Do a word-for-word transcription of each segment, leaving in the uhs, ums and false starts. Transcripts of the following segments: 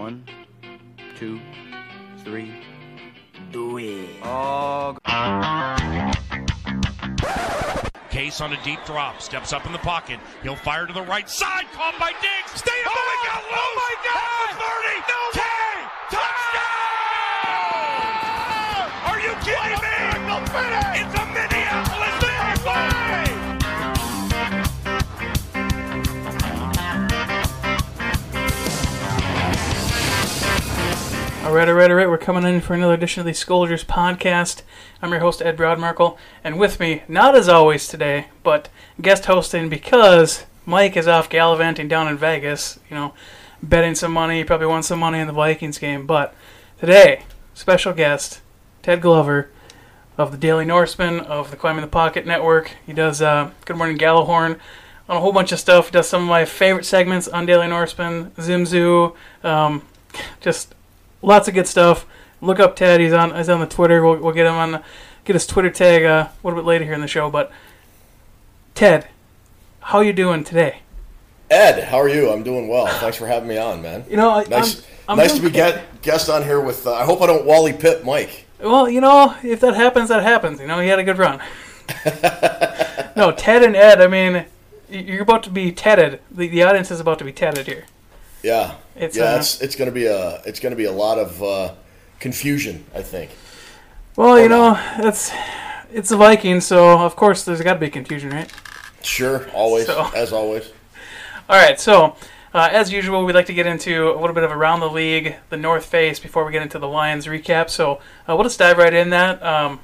One, two, three, do it. Oh. Case on a deep drop, steps up in the pocket. He'll fire to the right side, caught by Diggs. Stay up. Oh, my God, oh, my God. thirty. No way. Touchdown. Oh, are you kidding what me? A finish. It's a Minneapolis miracle. All right, all right, all right. We're coming in for another edition of the Scolders Podcast. I'm your host, Ed Broadmarkle, and with me, not as always today, but guest hosting because Mike is off gallivanting down in Vegas, you know, betting some money. He probably won some money in the Vikings game. But today, special guest, Ted Glover of the Daily Norseman, of the Climbing the Pocket Network. He does uh, Good Morning Gallahorn on a whole bunch of stuff. He does some of my favorite segments on Daily Norseman, Zimzoo, um, just... lots of good stuff. Look up Ted. He's on. He's on the Twitter. We'll, we'll get him on. The, get his Twitter tag uh, a little bit later here in the show. But Ted, how are you doing today? Ed, how are you? I'm doing well. Thanks for having me on, man. You know, nice. I'm, I'm nice to be get, guest on here with. Uh, I hope I don't Wally Pitt Mike. Well, you know, if that happens, that happens. You know, he had a good run. No, Ted and Ed. I mean, you're about to be tedded. The, the audience is about to be tedded here. Yeah, it's, yeah, uh, it's it's gonna be a it's gonna be a lot of uh, confusion, I think. Well, you know, it's it's the Vikings, so of course there's got to be confusion, right? Sure, always, so. As always. All right, so uh, as usual, we'd like to get into a little bit of around the league, the North Face, before we get into the Lions recap. So uh, we'll just dive right in that. Um,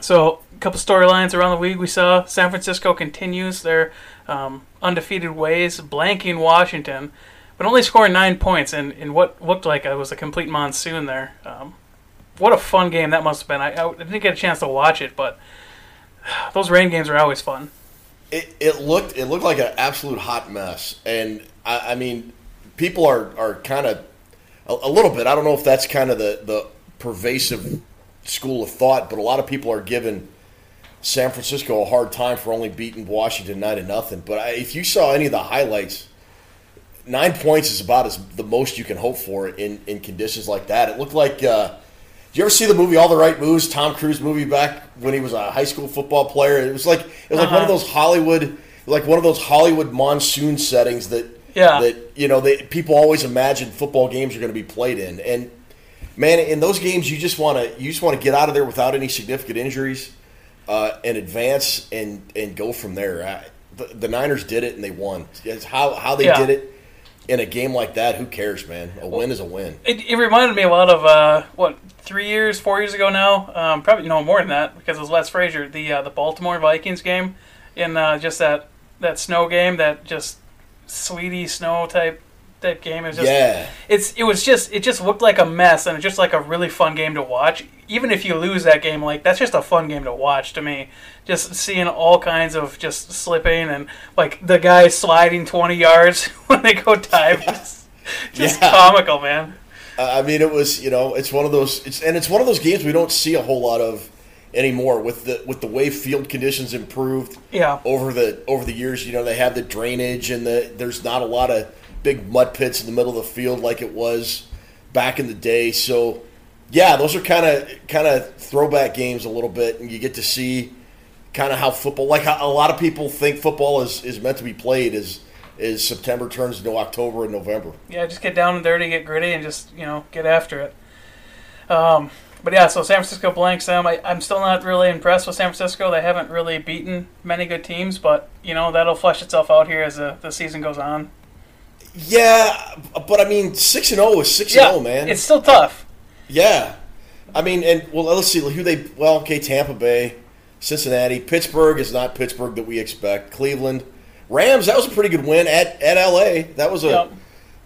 so a couple storylines around the league we saw. San Francisco continues their um, undefeated ways, blanking Washington. But only scoring nine points in, in what looked like it was a complete monsoon there. Um, what a fun game that must have been. I, I didn't get a chance to watch it, but those rain games are always fun. It it looked it looked like an absolute hot mess. And, I, I mean, people are, are kind of a, a little bit. I don't know if that's kind of the, the pervasive school of thought, but a lot of people are giving San Francisco a hard time for only beating Washington nine to nothing. But I, if you saw any of the highlights – Nine points is about as the most you can hope for in, in conditions like that. It looked like uh, – did you ever see the movie All the Right Moves, Tom Cruise movie back when he was a high school football player? It was like it was like uh-huh. one of those Hollywood like one of those Hollywood monsoon settings that yeah. that you know they, people always imagine football games are going to be played in. And man, in those games you just want to you just want to get out of there without any significant injuries uh, and advance and, and go from there. I, the, the Niners did it and they won. It's how how they yeah. did it. In a game like that, who cares, man? A win is a win. It, it reminded me a lot of, uh, what, three years, four years ago now? Um, probably no more than that because it was Les Frazier, the uh, the Baltimore Vikings game, and uh, just that, that snow game, that just sleety snow type type game. It was just, yeah. It's, it was just, it just looked like a mess and just like a really fun game to watch. Even if you lose that game, like that's just a fun game to watch to me. Just seeing all kinds of just slipping and like the guy sliding twenty yards when they go dive. Yeah. Just, just yeah. comical, man. Uh, I mean, it was, you know, it's one of those, it's, and it's one of those games we don't see a whole lot of anymore with the with the way field conditions improved yeah. over the over the years. You know, they have the drainage and the there's not a lot of big mud pits in the middle of the field like it was back in the day. So, yeah, those are kind of kind of throwback games a little bit, and you get to see kind of how football, like how a lot of people think football is, is meant to be played, is is September turns into October and November. Yeah, just get down and dirty, get gritty, and just you know get after it. Um, but yeah, so San Francisco blanks them. I, I'm still not really impressed with San Francisco. They haven't really beaten many good teams, but you know that'll flesh itself out here as the, the season goes on. Yeah, but I mean, six and zero is six and zero, man. It's still tough. Yeah. I mean, and well, let's see who they – well, okay, Tampa Bay, Cincinnati. Pittsburgh is not Pittsburgh that we expect. Cleveland. Rams, that was a pretty good win at, at L A. That was a yep.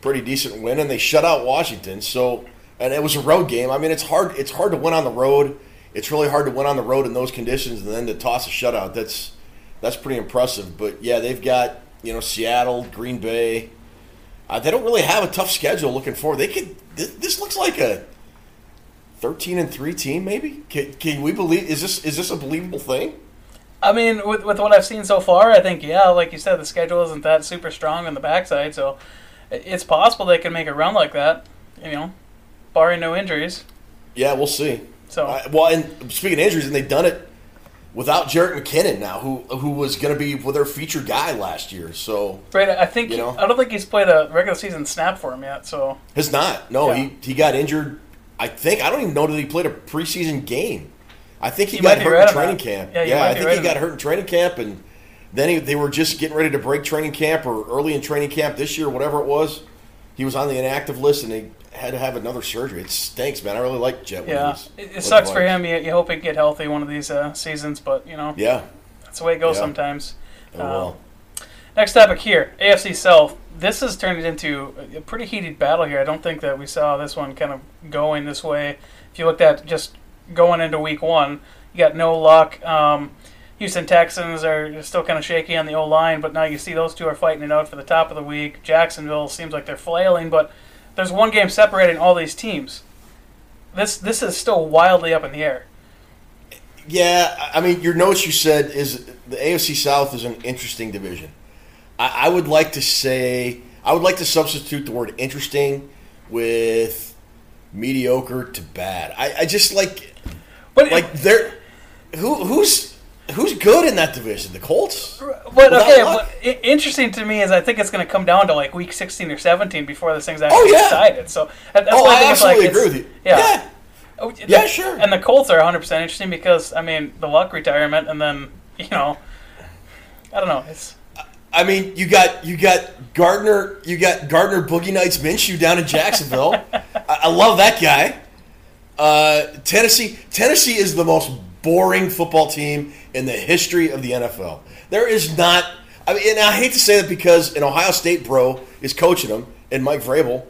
pretty decent win, and they shut out Washington. So, and it was a road game. I mean, it's hard It's hard to win on the road. It's really hard to win on the road in those conditions and then to toss a shutout. That's that's pretty impressive. But, yeah, they've got, you know, Seattle, Green Bay. Uh, they don't really have a tough schedule looking forward. They could – this looks like a – thirteen and three team, maybe? Can, can we believe? Is this is this a believable thing? I mean, with with what I've seen so far, I think yeah. Like you said, the schedule isn't that super strong on the backside, so it's possible they could make a run like that, you know, barring no injuries. Yeah, we'll see. So I, well, and speaking of injuries, and they've done it without Jarrett McKinnon now, who who was going to be their featured guy last year. So right, I think you know, I don't think he's played a regular season snap for him yet. So has not. No, yeah. he he got injured. I think I don't even know that he played a preseason game. I think he you got hurt right in training that. camp. Yeah, yeah I think right he got hurt in training camp, and then he, they were just getting ready to break training camp or early in training camp this year, whatever it was. He was on the inactive list, and they had to have another surgery. It stinks, man. I really like Jet. Yeah, it, it sucks for him. You, you hope he can get healthy one of these uh, seasons, but, you know. Yeah. That's the way it goes yeah. sometimes. Oh, well. Um, next topic here, A F C South. This has turned into a pretty heated battle here. I don't think that we saw this one kind of going this way. If you looked at just going into week one, you got no luck. Um, Houston Texans are still kind of shaky on the O-line, but now you see those two are fighting it out for the top of the week. Jacksonville seems like they're flailing, but there's one game separating all these teams. This this is still wildly up in the air. Yeah, I mean, your notes you said is the A F C South is an interesting division. I, I would like to say, I would like to substitute the word interesting with mediocre to bad. I, I just like, but like it, they're, who who's... Who's good in that division? The Colts? But Without okay, but it, interesting to me is I think it's going to come down to like week sixteen or seventeen before this thing's actually oh, yeah. decided. So that's oh, why I, I absolutely like agree with you. Yeah, yeah. Oh, the, yeah, sure. And the Colts are one hundred percent interesting because I mean the Luck retirement, and then you know, I don't know. It's I mean you got you got Gardner, you got Gardner Boogie Nights Minshew down in Jacksonville. I, I love that guy. Uh, Tennessee, Tennessee is the most boring football team in the history of the N F L. There is not – I mean, and I hate to say that because an Ohio State bro is coaching them and Mike Vrabel,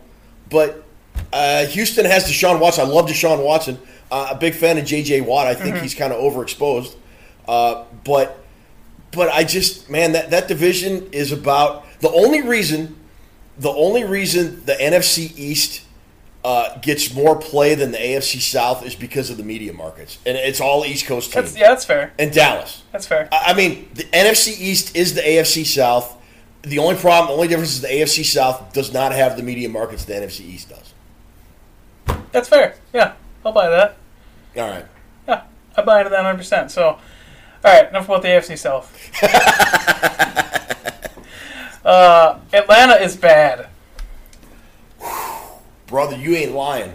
but uh, Houston has Deshaun Watson. I love Deshaun Watson. Uh, a big fan of J J Watt. I think mm-hmm. he's kind of overexposed. Uh, but but I just – man, that, that division is about – the only reason the only reason the N F C East – Uh, gets more play than the A F C South is because of the media markets, and it's all East Coast teams. That's, yeah, that's fair. And Dallas. That's fair. I, I mean, the N F C East is the A F C South. The only problem, the only difference is the A F C South does not have the media markets the N F C East does. That's fair. Yeah, I'll buy that. All right. Yeah, I buy into that one hundred percent. So, all right, enough about the A F C South. uh, Atlanta is bad. Brother, you ain't lying.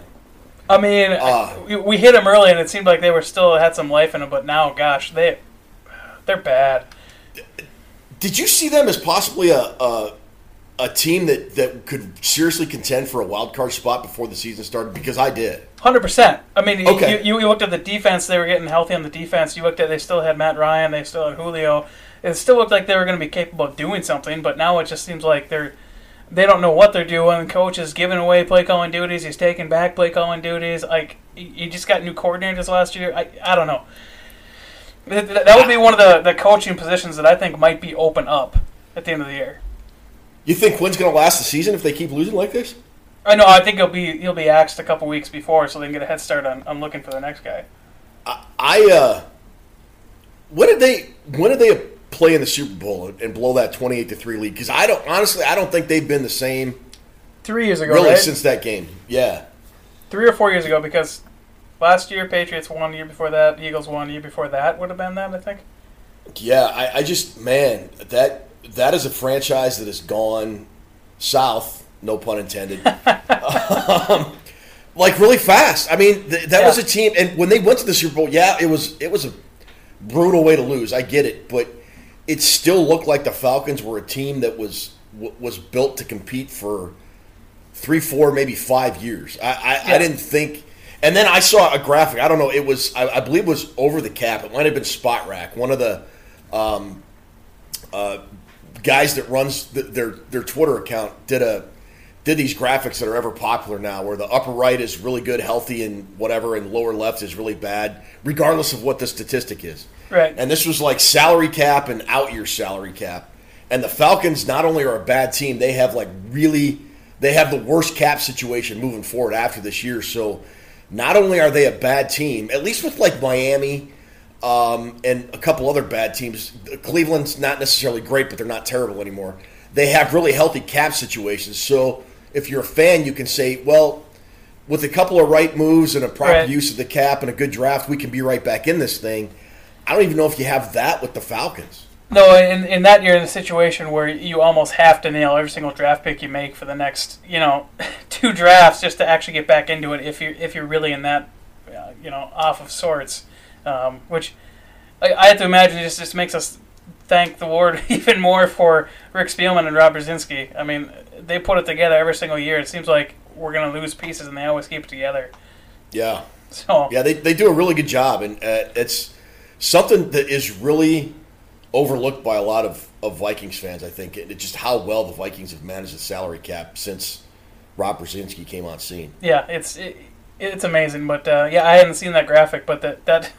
I mean, uh, we hit them early, and it seemed like they were still had some life in them. But now, gosh, they they're bad. Did you see them as possibly a a, a team that, that could seriously contend for a wild card spot before the season started? Because I did. one hundred percent. I mean, okay. you, you looked at the defense; they were getting healthy on the defense. You looked at they still had Matt Ryan, they still had Julio. It still looked like they were going to be capable of doing something. But now it just seems like they're. They don't know what they're doing. Coach is giving away play-calling duties. He's taking back play-calling duties. Like, he just got new coordinators last year. I I don't know. That would be one of the, the coaching positions that I think might be open up at the end of the year. You think Quinn's going to last the season if they keep losing like this? I know. I think he'll be he'll be axed a couple weeks before, so they can get a head start on, on looking for the next guy. I, I uh, when did they when did they play in the Super Bowl and blow that twenty-eight to three lead, because I don't honestly I don't think they've been the same three years ago really right? since that game. Yeah, three or four years ago, because last year Patriots won, year before that Eagles won, year before that would have been that I think. Yeah, I, I just man that that is a franchise that has gone south, no pun intended, um, like really fast. I mean th- that yeah. was a team, and when they went to the Super Bowl, yeah, it was it was a brutal way to lose. I get it, but it still looked like the Falcons were a team that was was built to compete for three, four, maybe five years. I, I, yeah. I didn't think, and then I saw a graphic. I don't know. It was I, I believe it was over the cap. It might have been Spot Rack, one of the um, uh, guys that runs the, their their Twitter account did a did these graphics that are ever popular now, where the upper right is really good, healthy, and whatever, and lower left is really bad, regardless of what the statistic is. Right. And this was like salary cap and out-year salary cap. And the Falcons not only are a bad team, they have like really – they have the worst cap situation moving forward after this year. So not only are they a bad team, at least with like Miami um, and a couple other bad teams, Cleveland's not necessarily great, but they're not terrible anymore. they have really healthy cap situations. So if you're a fan, you can say, well, with a couple of right moves and a proper right. use of the cap and a good draft, we can be right back in this thing. I don't even know if you have that with the Falcons. No, in, in that you're in a situation where you almost have to nail every single draft pick you make for the next, you know, two drafts just to actually get back into it if you're, if you're really in that, uh, you know, off of sorts, um, which I, I have to imagine just, just makes us thank the Ward even more for Rick Spielman and Rob Brzezinski. I mean, they put it together every single year. It seems like we're going to lose pieces, and they always keep it together. Yeah. So yeah, they they do a really good job, and uh, it's something that is really overlooked by a lot of, of Vikings fans, I think. It's just how well the Vikings have managed the salary cap since Rob Brzezinski came on scene. Yeah, it's it, it's amazing. But, uh, yeah, I hadn't seen that graphic, but that, that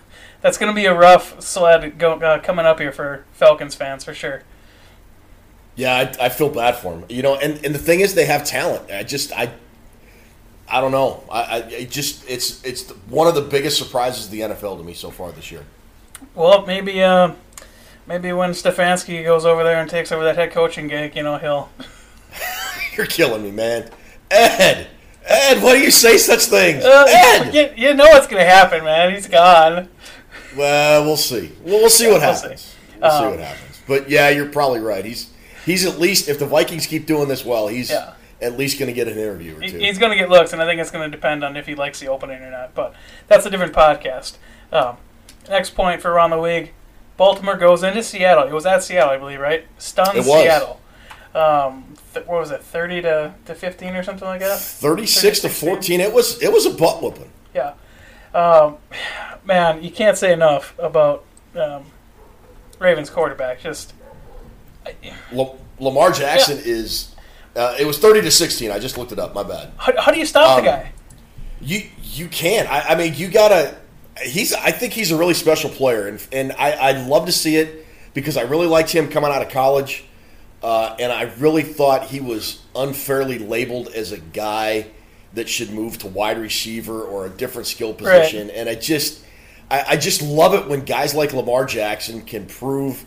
that's going to be a rough sled go, uh, coming up here for Falcons fans for sure. Yeah, I, I feel bad for them. You know, and, and the thing is they have talent. I just – I. I don't know. I, I it just it's it's one of the biggest surprises of the N F L to me so far this year. Well, maybe uh, maybe when Stefanski goes over there and takes over that head coaching gig, you know, he'll. You're killing me, man. Ed, Ed, why do you say such things? Uh, Ed, you, you know what's gonna happen, man. He's gone. Well, we'll see. We'll, we'll see what we'll happens. See. We'll um, see what happens. But yeah, you're probably right. He's he's at least if the Vikings keep doing this well, he's. Yeah. At least going to get an interview or two. He's going to get looks, and I think it's going to depend on if he likes the opening or not. But that's a different podcast. Um, next point for around the league, Baltimore goes into Seattle. It was at Seattle, I believe, right? Stunned Seattle. Um, th- what was it, thirty to, to fifteen or something like that? Thirty-six to fourteen. It was it was a butt whooping. Yeah, um, man, you can't say enough about um, Ravens quarterback. Just L- Lamar Jackson yeah. is. Uh, it was thirty to sixteen. I just looked it up. My bad. How, how do you stop um, the guy? You you can't. I, I mean, you gotta. He's. I think he's a really special player, and and I I'd love to see it because I really liked him coming out of college, uh, and I really thought he was unfairly labeled as a guy that should move to wide receiver or a different skill position. Right. And I just I, I just love it when guys like Lamar Jackson can prove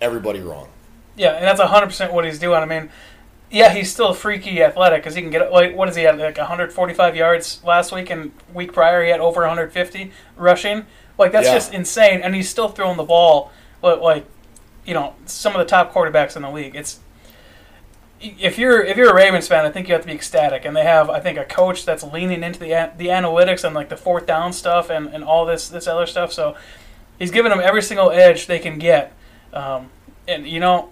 everybody wrong. Yeah, and that's a hundred percent what he's doing. I mean. Yeah, he's still freaky athletic because he can get, like, what is he at, like one hundred forty-five yards last week, and week prior he had over one hundred fifty rushing. Like, that's yeah. just insane, and he's still throwing the ball, like, you know, some of the top quarterbacks in the league. It's if you're if you're a Ravens fan, I think you have to be ecstatic, and they have, I think, a coach that's leaning into the the analytics and, like, the fourth down stuff and, and all this, this other stuff, so he's giving them every single edge they can get, um, and, you know...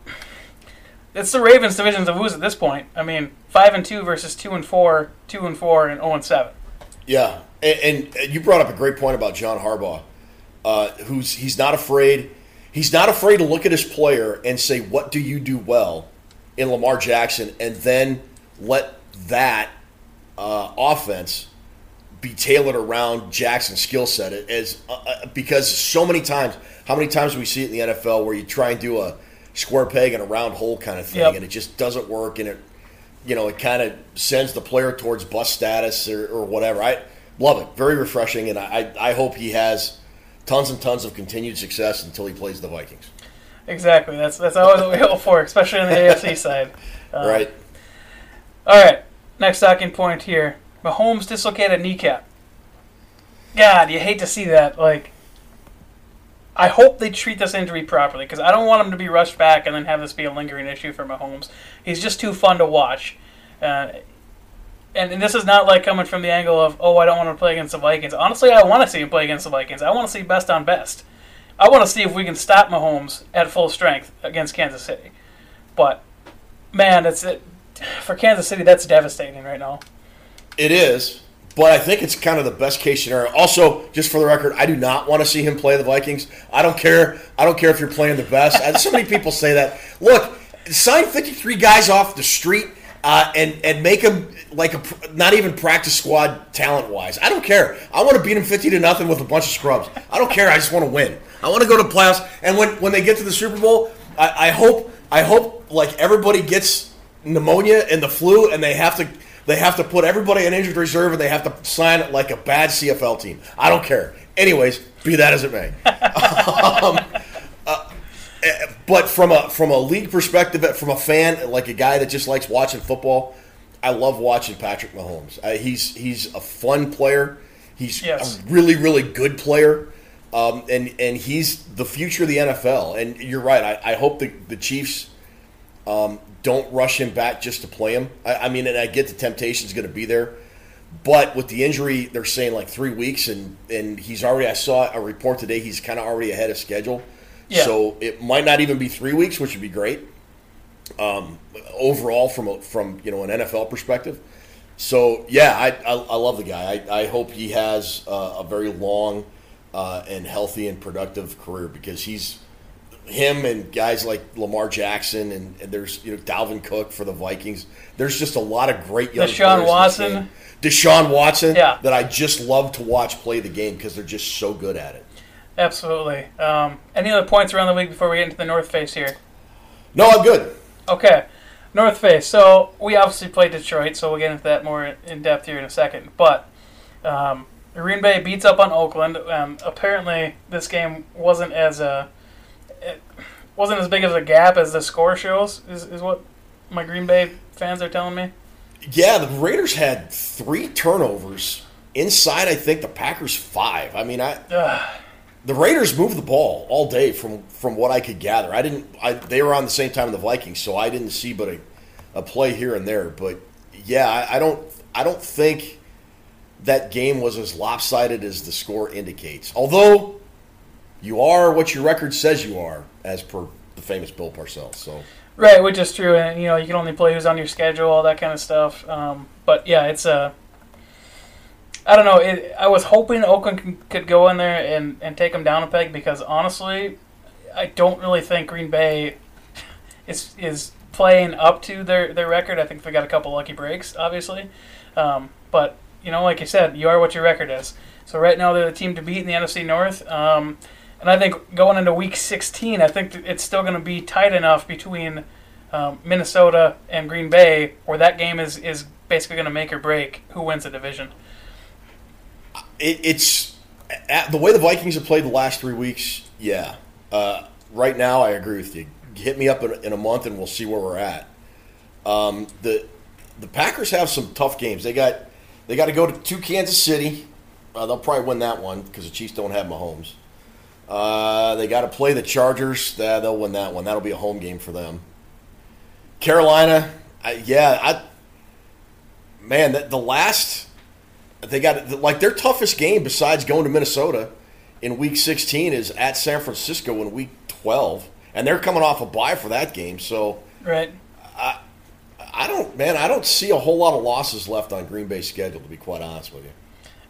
It's the Ravens' division to lose at this point. I mean, five and two versus two and four, two and four, and zero and seven. Yeah, and, and you brought up a great point about John Harbaugh, uh, who's he's not afraid. He's not afraid to look at his player and say, "What do you do well in Lamar Jackson?" and then let that uh, offense be tailored around Jackson's skill set. As uh, because so many times, how many times do we see it in the N F L where you try and do a square peg and a round hole kind of thing, yep. and it just doesn't work, and it, you know, it kind of sends the player towards bust status or, or whatever. I love it. Very refreshing, and I, I hope he has tons and tons of continued success until he plays the Vikings. Exactly. That's that's always what we hope for, especially on the A F C side. Um, right. All right. Next talking point here. Mahomes dislocated kneecap. God, you hate to see that, like... I hope they treat this injury properly because I don't want him to be rushed back and then have this be a lingering issue for Mahomes. He's just too fun to watch. Uh, and, and this is not like coming from the angle of, oh, I don't want to play against the Vikings. Honestly, I want to see him play against the Vikings. I want to see best on best. I want to see if we can stop Mahomes at full strength against Kansas City. But, man, it's it, for Kansas City, that's devastating right now. It is. But I think it's kind of the best case scenario. Also, just for the record, I do not want to see him play the Vikings. I don't care. I don't care if you're playing the best. So many people say that. Look, sign fifty-three guys off the street uh, and and make them like a not even practice squad talent wise. I don't care. I want to beat them fifty to nothing with a bunch of scrubs. I don't care. I just want to win. I want to go to playoffs. And when, when they get to the Super Bowl, I, I hope I hope like everybody gets pneumonia and the flu, and they have to. They have to put everybody in injured reserve, and they have to sign it like a bad C F L team. I don't care. Anyways, be that as it may. um, uh, But from a from a league perspective, from a fan, like a guy that just likes watching football, I love watching Patrick Mahomes. Uh, he's he's a fun player. He's yes. a really, really good player. Um, and, and he's the future of the N F L. And you're right. I, I hope the, the Chiefs um, don't rush him back just to play him. I, I mean, and I get the temptation's going to be there. But with the injury, they're saying like three weeks, and, and he's already – I saw a report today, he's kind of already ahead of schedule. Yeah. So it might not even be three weeks, which would be great um, overall from a, from you know an N F L perspective. So, yeah, I I, I love the guy. I, I hope he has uh, a very long uh, and healthy and productive career, because he's – him and guys like Lamar Jackson and, and there's you know Dalvin Cook for the Vikings. There's just a lot of great young Deshaun Watson. Deshaun Watson yeah. that I just love to watch play the game because they're just so good at it. Absolutely. Um, any other points around the league before we get into the North Face here? No, I'm good. Okay. North Face. So we obviously played Detroit, so we'll get into that more in depth here in a second. But um, Green Bay beats up on Oakland. Um, apparently, this game wasn't as a it wasn't as big of a gap as the score shows. Is is what my Green Bay fans are telling me. Yeah, the Raiders had three turnovers inside. I think the Packers five. I mean, I. Ugh. The Raiders moved the ball all day, from, from what I could gather. I didn't. I, they were on the same time as the Vikings, so I didn't see but a, a play here and there. But yeah, I, I don't. I don't think that game was as lopsided as the score indicates. Although you are what your record says you are, as per the famous Bill Parcells. So right, which is true, and you know you can only play who's on your schedule, all that kind of stuff. Um, but yeah, it's a. I don't know. It, I was hoping Oakland could go in there and, and take them down a peg, because honestly, I don't really think Green Bay is is playing up to their, their record. I think they got a couple lucky breaks, obviously. Um, but, you know, like you said, you are what your record is. So right now they're the team to beat in the N F C North. Um, and I think going into Week sixteen, I think it's still going to be tight enough between um, Minnesota and Green Bay where that game is, is basically going to make or break who wins the division. It, it's – the way the Vikings have played the last three weeks, yeah. Uh, right now, I agree with you. Hit me up in, in a month and we'll see where we're at. Um, the the Packers have some tough games. They got they got to go to, to Kansas City. Uh, they'll probably win that one because the Chiefs don't have Mahomes. Uh, they got to play the Chargers. Nah, they'll win that one. That'll be a home game for them. Carolina, I, yeah. I man, the, the last – They got like their toughest game besides going to Minnesota in Week sixteen is at San Francisco in Week twelve, and they're coming off a bye for that game. So, right, I, I don't, man, I don't see a whole lot of losses left on Green Bay's schedule, to be quite honest with you.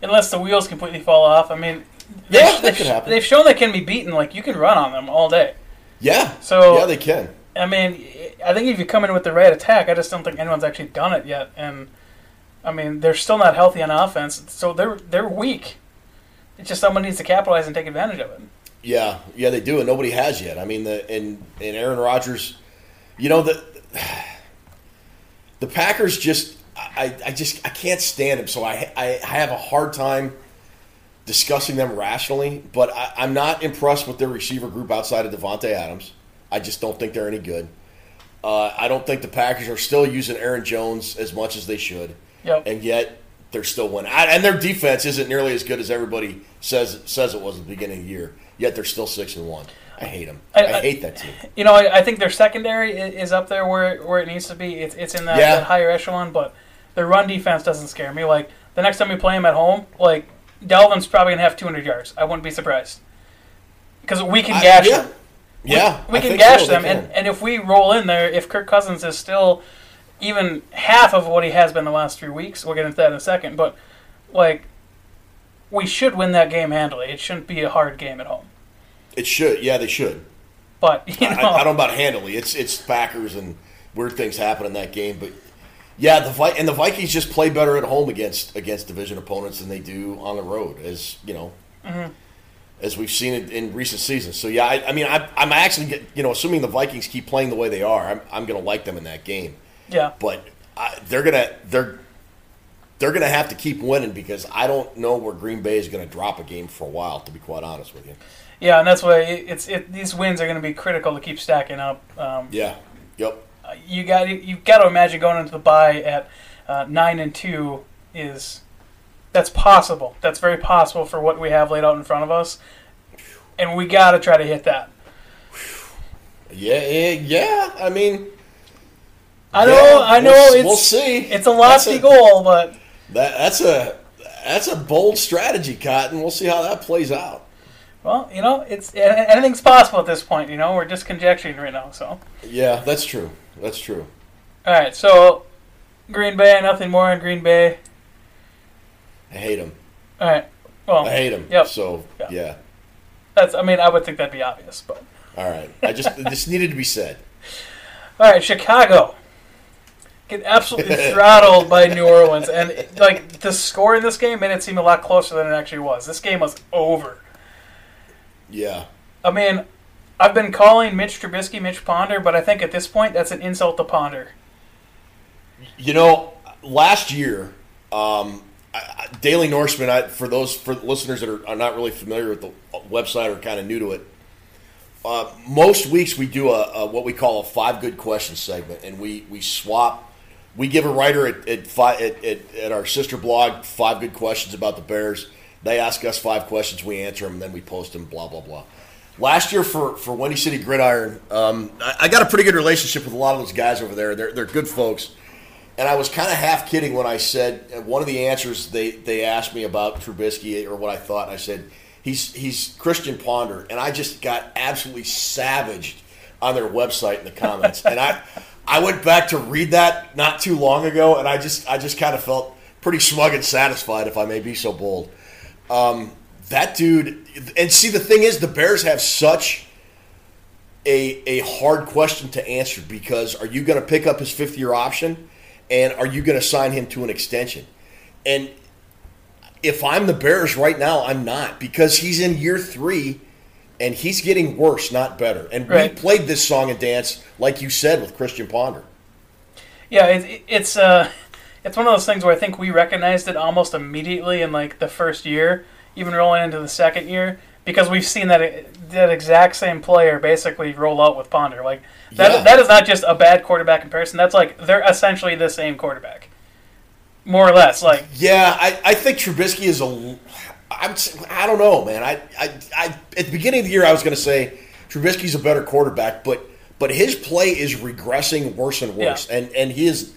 Unless the wheels completely fall off. I mean, yeah, that they've, could happen. They've shown they can be beaten. Like you can run on them all day. Yeah. So yeah, they can. I mean, I think if you come in with the right attack, I just don't think anyone's actually done it yet, and. I mean, they're still not healthy on offense, so they're they're weak. It's just someone needs to capitalize and take advantage of it. Yeah, yeah, they do, and nobody has yet. I mean, the and, and Aaron Rodgers, you know, the the Packers just I, I just I can't stand them, so I, I I have a hard time discussing them rationally. But I, I'm not impressed with their receiver group outside of Devontae Adams. I just don't think they're any good. Uh, I don't think the Packers are still using Aaron Jones as much as they should. Yep. And yet they're still winning. And their defense isn't nearly as good as everybody says says it was at the beginning of the year. Yet they're still six and one. I hate them. I, I, I hate that team. You know, I, I think their secondary is up there where where it needs to be. It's it's in that, yeah. that higher echelon, but their run defense doesn't scare me. Like the next time we play them at home, like Dalvin's probably gonna have two hundred yards. I wouldn't be surprised because we can gash I, yeah. them. Yeah, we, we can gash so, them, can. and and if we roll in there, if Kirk Cousins is still. Even half of what he has been the last three weeks. We'll get into that in a second. But, like, we should win that game handily. It shouldn't be a hard game at home. It should. Yeah, they should. But, you know. I, I don't know about handily. It's it's Packers and weird things happen in that game. But, yeah, the and the Vikings just play better at home against against division opponents than they do on the road, as, you know, mm-hmm. as we've seen it in recent seasons. So, yeah, I, I mean, I, I'm actually, get, you know, assuming the Vikings keep playing the way they are, I'm, I'm going to like them in that game. Yeah, but I, they're gonna they're they're going to have to keep winning because I don't know where Green Bay is going to drop a game for a while, to be quite honest with you. Yeah, and that's why it's it, these wins are going to be critical to keep stacking up. Um, yeah, yep. You got you got to imagine going into the bye at uh, nine and two is that's possible. That's very possible for what we have laid out in front of us, and we got to try to hit that. Yeah, yeah. I mean, I know, yeah, I know. We'll, it's, we'll see. It's a lofty a, goal, but that, that's a that's a bold strategy, Cotton. We'll see how that plays out. Well, you know, it's anything's possible at this point. You know, we're just conjecturing right now. So yeah, that's true. That's true. All right, so Green Bay, nothing more on Green Bay. I hate them. All right, well, I hate them. Yep. So yeah. yeah, that's. I mean, I would think that'd be obvious, but all right, I just this needed to be said. All right, Chicago get absolutely throttled by New Orleans, and like the score in this game made it seem a lot closer than it actually was. This game was over. Yeah. I mean, I've been calling Mitch Trubisky Mitch Ponder, but I think at this point that's an insult to Ponder. You know, last year, um, I, I, Daily Norseman, I, for those for listeners that are, are not really familiar with the website or kind of new to it, uh, most weeks we do a, a what we call a five good questions segment, and we, we swap. We give a writer at at, five, at, at at our sister blog five good questions about the Bears. They ask us five questions, we answer them, and then we post them, blah, blah, blah. Last year for, for Windy City Gridiron, um, I, I got a pretty good relationship with a lot of those guys over there. They're they're good folks. And I was kind of half kidding when I said, one of the answers they, they asked me about Trubisky or what I thought, and I said, he's, he's Christian Ponder. And I just got absolutely savaged on their website in the comments. And I I went back to read that not too long ago, and I just I just kind of felt pretty smug and satisfied, if I may be so bold. Um, that dude, and see, the thing is, the Bears have such a a hard question to answer because are you going to pick up his fifth year option, and are you going to sign him to an extension? And if I'm the Bears right now, I'm not, because he's in year three, and he's getting worse, not better. And right. We played this song and dance, like you said, with Christian Ponder. Yeah, it, it's uh. It's one of those things where I think we recognized it almost immediately in like the first year, even rolling into the second year, because we've seen that that exact same player basically roll out with Ponder. Like that yeah. that is not just a bad quarterback comparison. That's like they're essentially the same quarterback, more or less. Like yeah, I, I think Trubisky is a. I'm, I don't know, man. I, I I at the beginning of the year I was going to say Trubisky's a better quarterback, but but his play is regressing worse and worse, yeah. and and he is.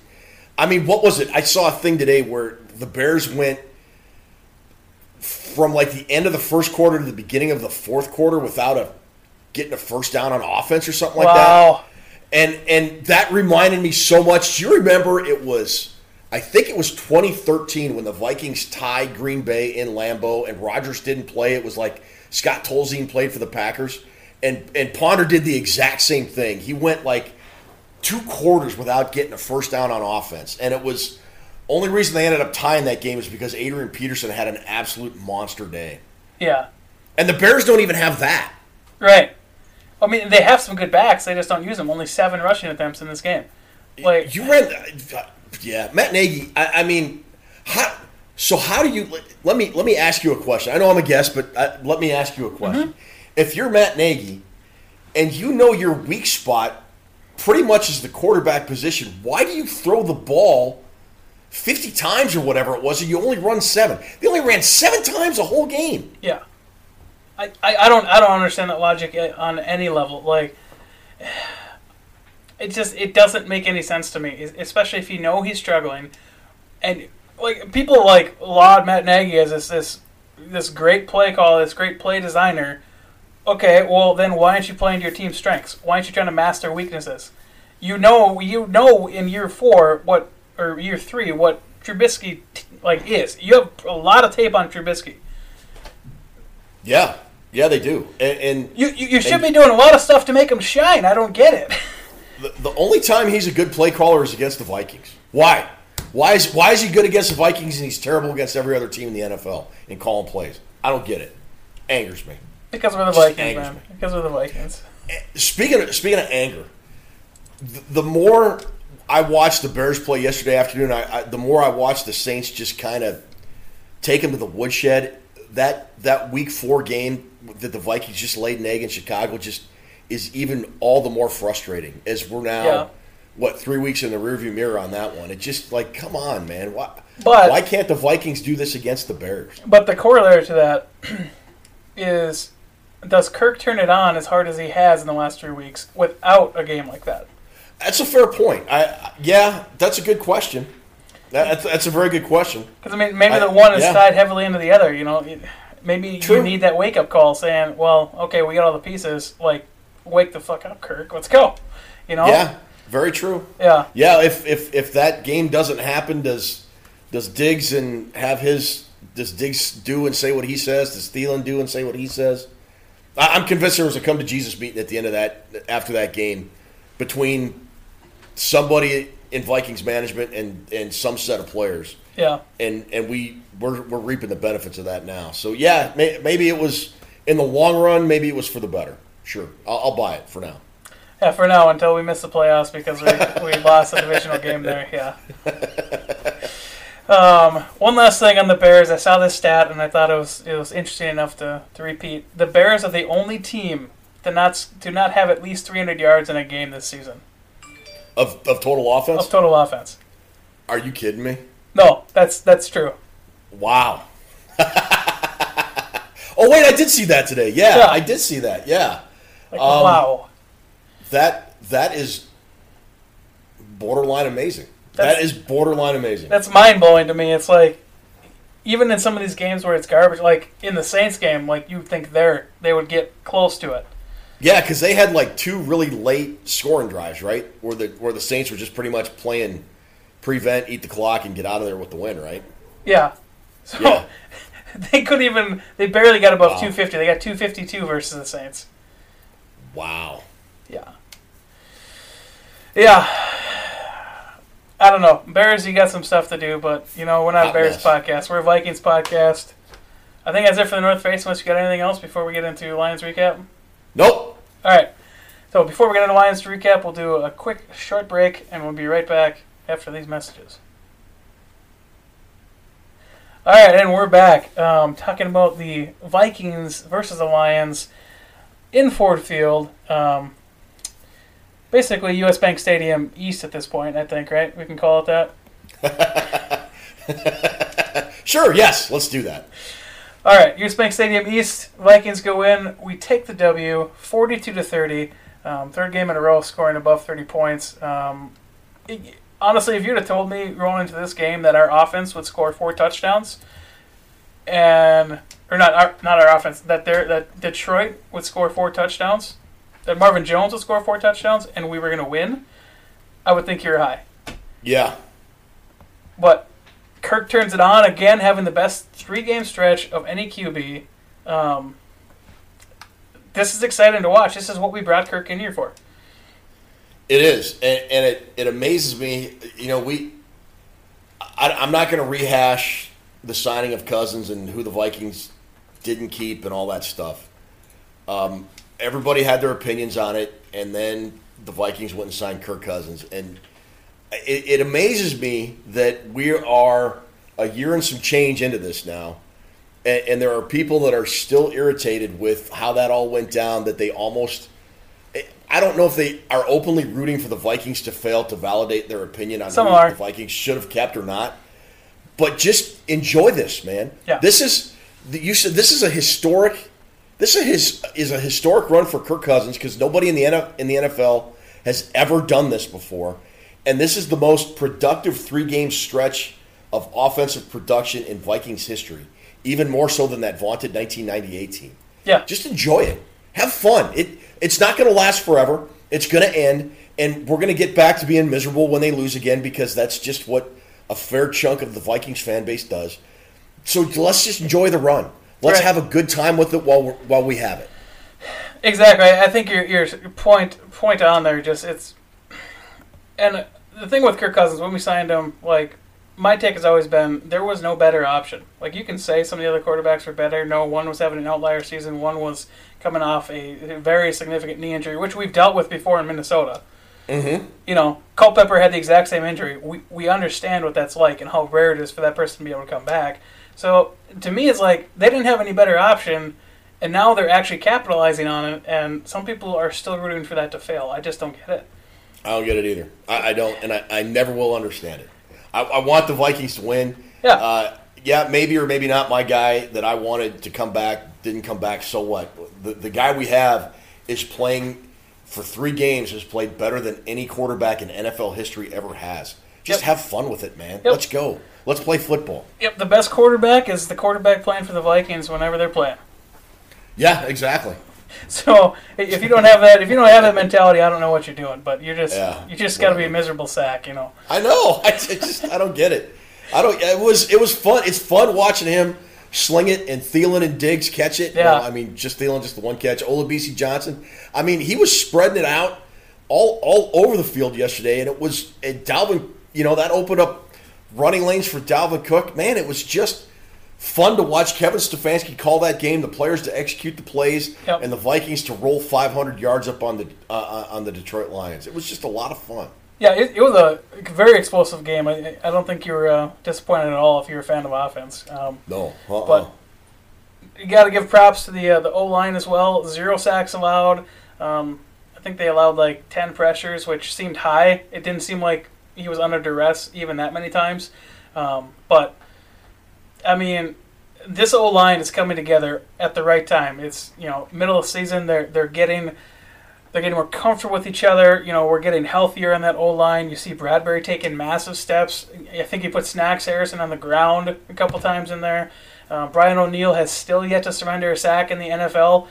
I mean, what was it? I saw a thing today where the Bears went from like the end of the first quarter to the beginning of the fourth quarter without a getting a first down on offense or something like wow. that. And and that reminded me so much. Do you remember it was, I think it was twenty thirteen when the Vikings tied Green Bay in Lambeau and Rodgers didn't play. It was like Scott Tolzien played for the Packers. And, and Ponder did the exact same thing. He went like two quarters without getting a first down on offense. And it was only reason they ended up tying that game is because Adrian Peterson had an absolute monster day. Yeah. And the Bears don't even have that. Right. I mean, they have some good backs. They just don't use them. Only seven rushing attempts in this game. Like You read – yeah, Matt Nagy, I, I mean, how, so how do you – let me let me ask you a question. I know I'm a guest, but I, let me ask you a question. Mm-hmm. If you're Matt Nagy and you know your weak spot – pretty much is the quarterback position. Why do you throw the ball fifty times or whatever it was, and you only run seven? They only ran seven times the whole game. Yeah, I, I, I don't I don't understand that logic on any level. Like, it just it doesn't make any sense to me. Especially if you know he's struggling, and like people like laud Matt Nagy as this this this great play call, this great play designer. Okay, well then, why aren't you playing to your team's strengths? Why aren't you trying to mask their weaknesses? You know, you know, in year four, what or year three, what Trubisky t- like is. You have a lot of tape on Trubisky. Yeah, yeah, they do, and, and you you, you should and, be doing a lot of stuff to make him shine. I don't get it. the, the only time he's a good play caller is against the Vikings. Why? Why is why is he good against the Vikings and he's terrible against every other team in the N F L in calling plays? I don't get it. Angers me. Because we're the Vikings, man. Because we're the Vikings. Speaking of, speaking of anger, the, the more I watched the Bears play yesterday afternoon. I, I the more I watched the Saints just kind of take them to the woodshed. That that week four game that the Vikings just laid an egg in Chicago just is even all the more frustrating as we're now, yeah. what, three weeks in the rearview mirror on that one. It's just like, come on, man. Why, but, why can't the Vikings do this against the Bears? But the corollary to that is, does Kirk turn it on as hard as he has in the last three weeks without a game like that? That's a fair point. I Yeah, that's a good question. That's, that's a very good question. Because, I mean, maybe the one is I, yeah. tied heavily into the other, you know. Maybe True. You need that wake-up call saying, well, okay, we got all the pieces. Like, wake the fuck up, Kirk. Let's go, you know? Yeah, very true. Yeah. Yeah, if if, if that game doesn't happen, does does Diggs and have his – does Diggs do and say what he says? Does Thielen do and say what he says? I, I'm convinced there was a come-to-Jesus meeting at the end of that – after that game between somebody – in Vikings management and, and some set of players. Yeah. And and we, we're, we're reaping the benefits of that now. So, yeah, may, maybe it was in the long run, maybe it was for the better. Sure. I'll, I'll buy it for now. Yeah, for now until we miss the playoffs because we, we lost the divisional game there. Yeah. Um, one last thing on the Bears. I saw this stat and I thought it was it was interesting enough to, to repeat. The Bears are the only team that not do not have at least three hundred yards in a game this season. Of of total offense? Of total offense. Are you kidding me? No, that's that's true. Wow. Oh, wait, I did see that today. Yeah, yeah. I did see that. Yeah. Like, um, wow. That That is borderline amazing. That's, that is borderline amazing. That's mind-blowing to me. It's like, even in some of these games where it's garbage, like in the Saints game, like you'd think they're, they would get close to it. Yeah, because they had like two really late scoring drives, right? Where the where the Saints were just pretty much playing prevent, eat the clock, and get out of there with the win, right? Yeah. So yeah. they couldn't even. They barely got above wow. two fifty. They got two fifty-two versus the Saints. Wow. Yeah. Yeah. I don't know, Bears. You got some stuff to do, but you know we're not Hot a Bears mess. podcast. We're a Vikings podcast. I think that's it for the North Face. Unless you got anything else before we get into Lions recap. Nope. All right. So before we get into Lions recap, we'll do a quick short break, and we'll be right back after these messages. All right, and we're back um, talking about the Vikings versus the Lions in Ford Field. Um, basically, U S. Bank Stadium East at this point, I think, right? We can call it that? Sure, yes. Let's do that. All right, U S. Bank Stadium East, Vikings go in. We take the W, forty-two to thirty. Um, third game in a row, scoring above thirty points. Um, it, honestly, if you'd have told me going into this game that our offense would score four touchdowns, and or not our, not our offense, that there that Detroit would score four touchdowns, that Marvin Jones would score four touchdowns, and we were going to win, I would think you're high. Yeah. But Kirk turns it on again, having the best three-game stretch of any Q B. Um, this is exciting to watch. This is what we brought Kirk in here for. It is, and, and it, it amazes me. You know, we. I, I'm not going to rehash the signing of Cousins and who the Vikings didn't keep and all that stuff. Um, everybody had their opinions on it, and then the Vikings went and signed Kirk Cousins, and. It, it amazes me that we are a year and some change into this now, and, and there are people that are still irritated with how that all went down, that they almost – I don't know if they are openly rooting for the Vikings to fail to validate their opinion on some who are. The Vikings should have kept or not. But just enjoy this, man. Yeah. This is – you said this is a historic – this is his, is a historic run for Kirk Cousins because nobody in the N F L has ever done this before. And this is the most productive three-game stretch of offensive production in Vikings history, even more so than that vaunted nineteen ninety-eight team. Yeah. Just enjoy it. Have fun. It It's not going to last forever. It's going to end, and we're going to get back to being miserable when they lose again because that's just what a fair chunk of the Vikings fan base does. So let's just enjoy the run. Let's right. have a good time with it while, we're, while we have it. Exactly. I think your, your point, point on there, just it's – and the thing with Kirk Cousins, when we signed him, like, my take has always been there was no better option. Like, you can say some of the other quarterbacks were better. No, one was having an outlier season. One was coming off a very significant knee injury, which we've dealt with before in Minnesota. Mm-hmm. You know, Culpepper had the exact same injury. We we understand what that's like and how rare it is for that person to be able to come back. So to me, it's like they didn't have any better option, and now they're actually capitalizing on it. And some people are still rooting for that to fail. I just don't get it. I don't get it either. I, I don't, and I, I never will understand it. I, I want the Vikings to win. Yeah. Uh, yeah, maybe or maybe not. My guy that I wanted to come back didn't come back. So what? The the guy we have is playing for three games, has played better than any quarterback in N F L history ever has. Just yep. have fun with it, man. Yep. Let's go. Let's play football. Yep, the best quarterback is the quarterback playing for the Vikings whenever they're playing. Yeah, exactly. So if you don't have that, if you don't have that mentality, I don't know what you're doing. But you're just, yeah, you just got to be a miserable sack, you know. I know. I just, I don't get it. I don't. It was, it was fun. It's fun watching him sling it and Thielen and Diggs catch it. Yeah. Well, I mean, just Thielen, just the one catch. Olabisi Johnson. I mean, he was spreading it out all all over the field yesterday, and it was and Dalvin. You know, that opened up running lanes for Dalvin Cook. Man, it was just fun to watch Kevin Stefanski call that game, the players to execute the plays, yep. and the Vikings to roll five hundred yards up on the uh, on the Detroit Lions. It was just a lot of fun. Yeah, it, it was a very explosive game. I, I don't think you were uh, disappointed at all if you were a fan of offense. Um, no, uh-uh. But you got to give props to the uh, the O-line as well. Zero sacks allowed. Um, I think they allowed like ten pressures, which seemed high. It didn't seem like he was under duress even that many times. Um, but, I mean, this O-line is coming together at the right time. It's, you know, middle of season. They're they're getting they're getting more comfortable with each other. You know, we're getting healthier on that O-line. You see Bradbury taking massive steps. I think he put Snacks Harrison on the ground a couple times in there. Uh, Brian O'Neill has still yet to surrender a sack in the N F L.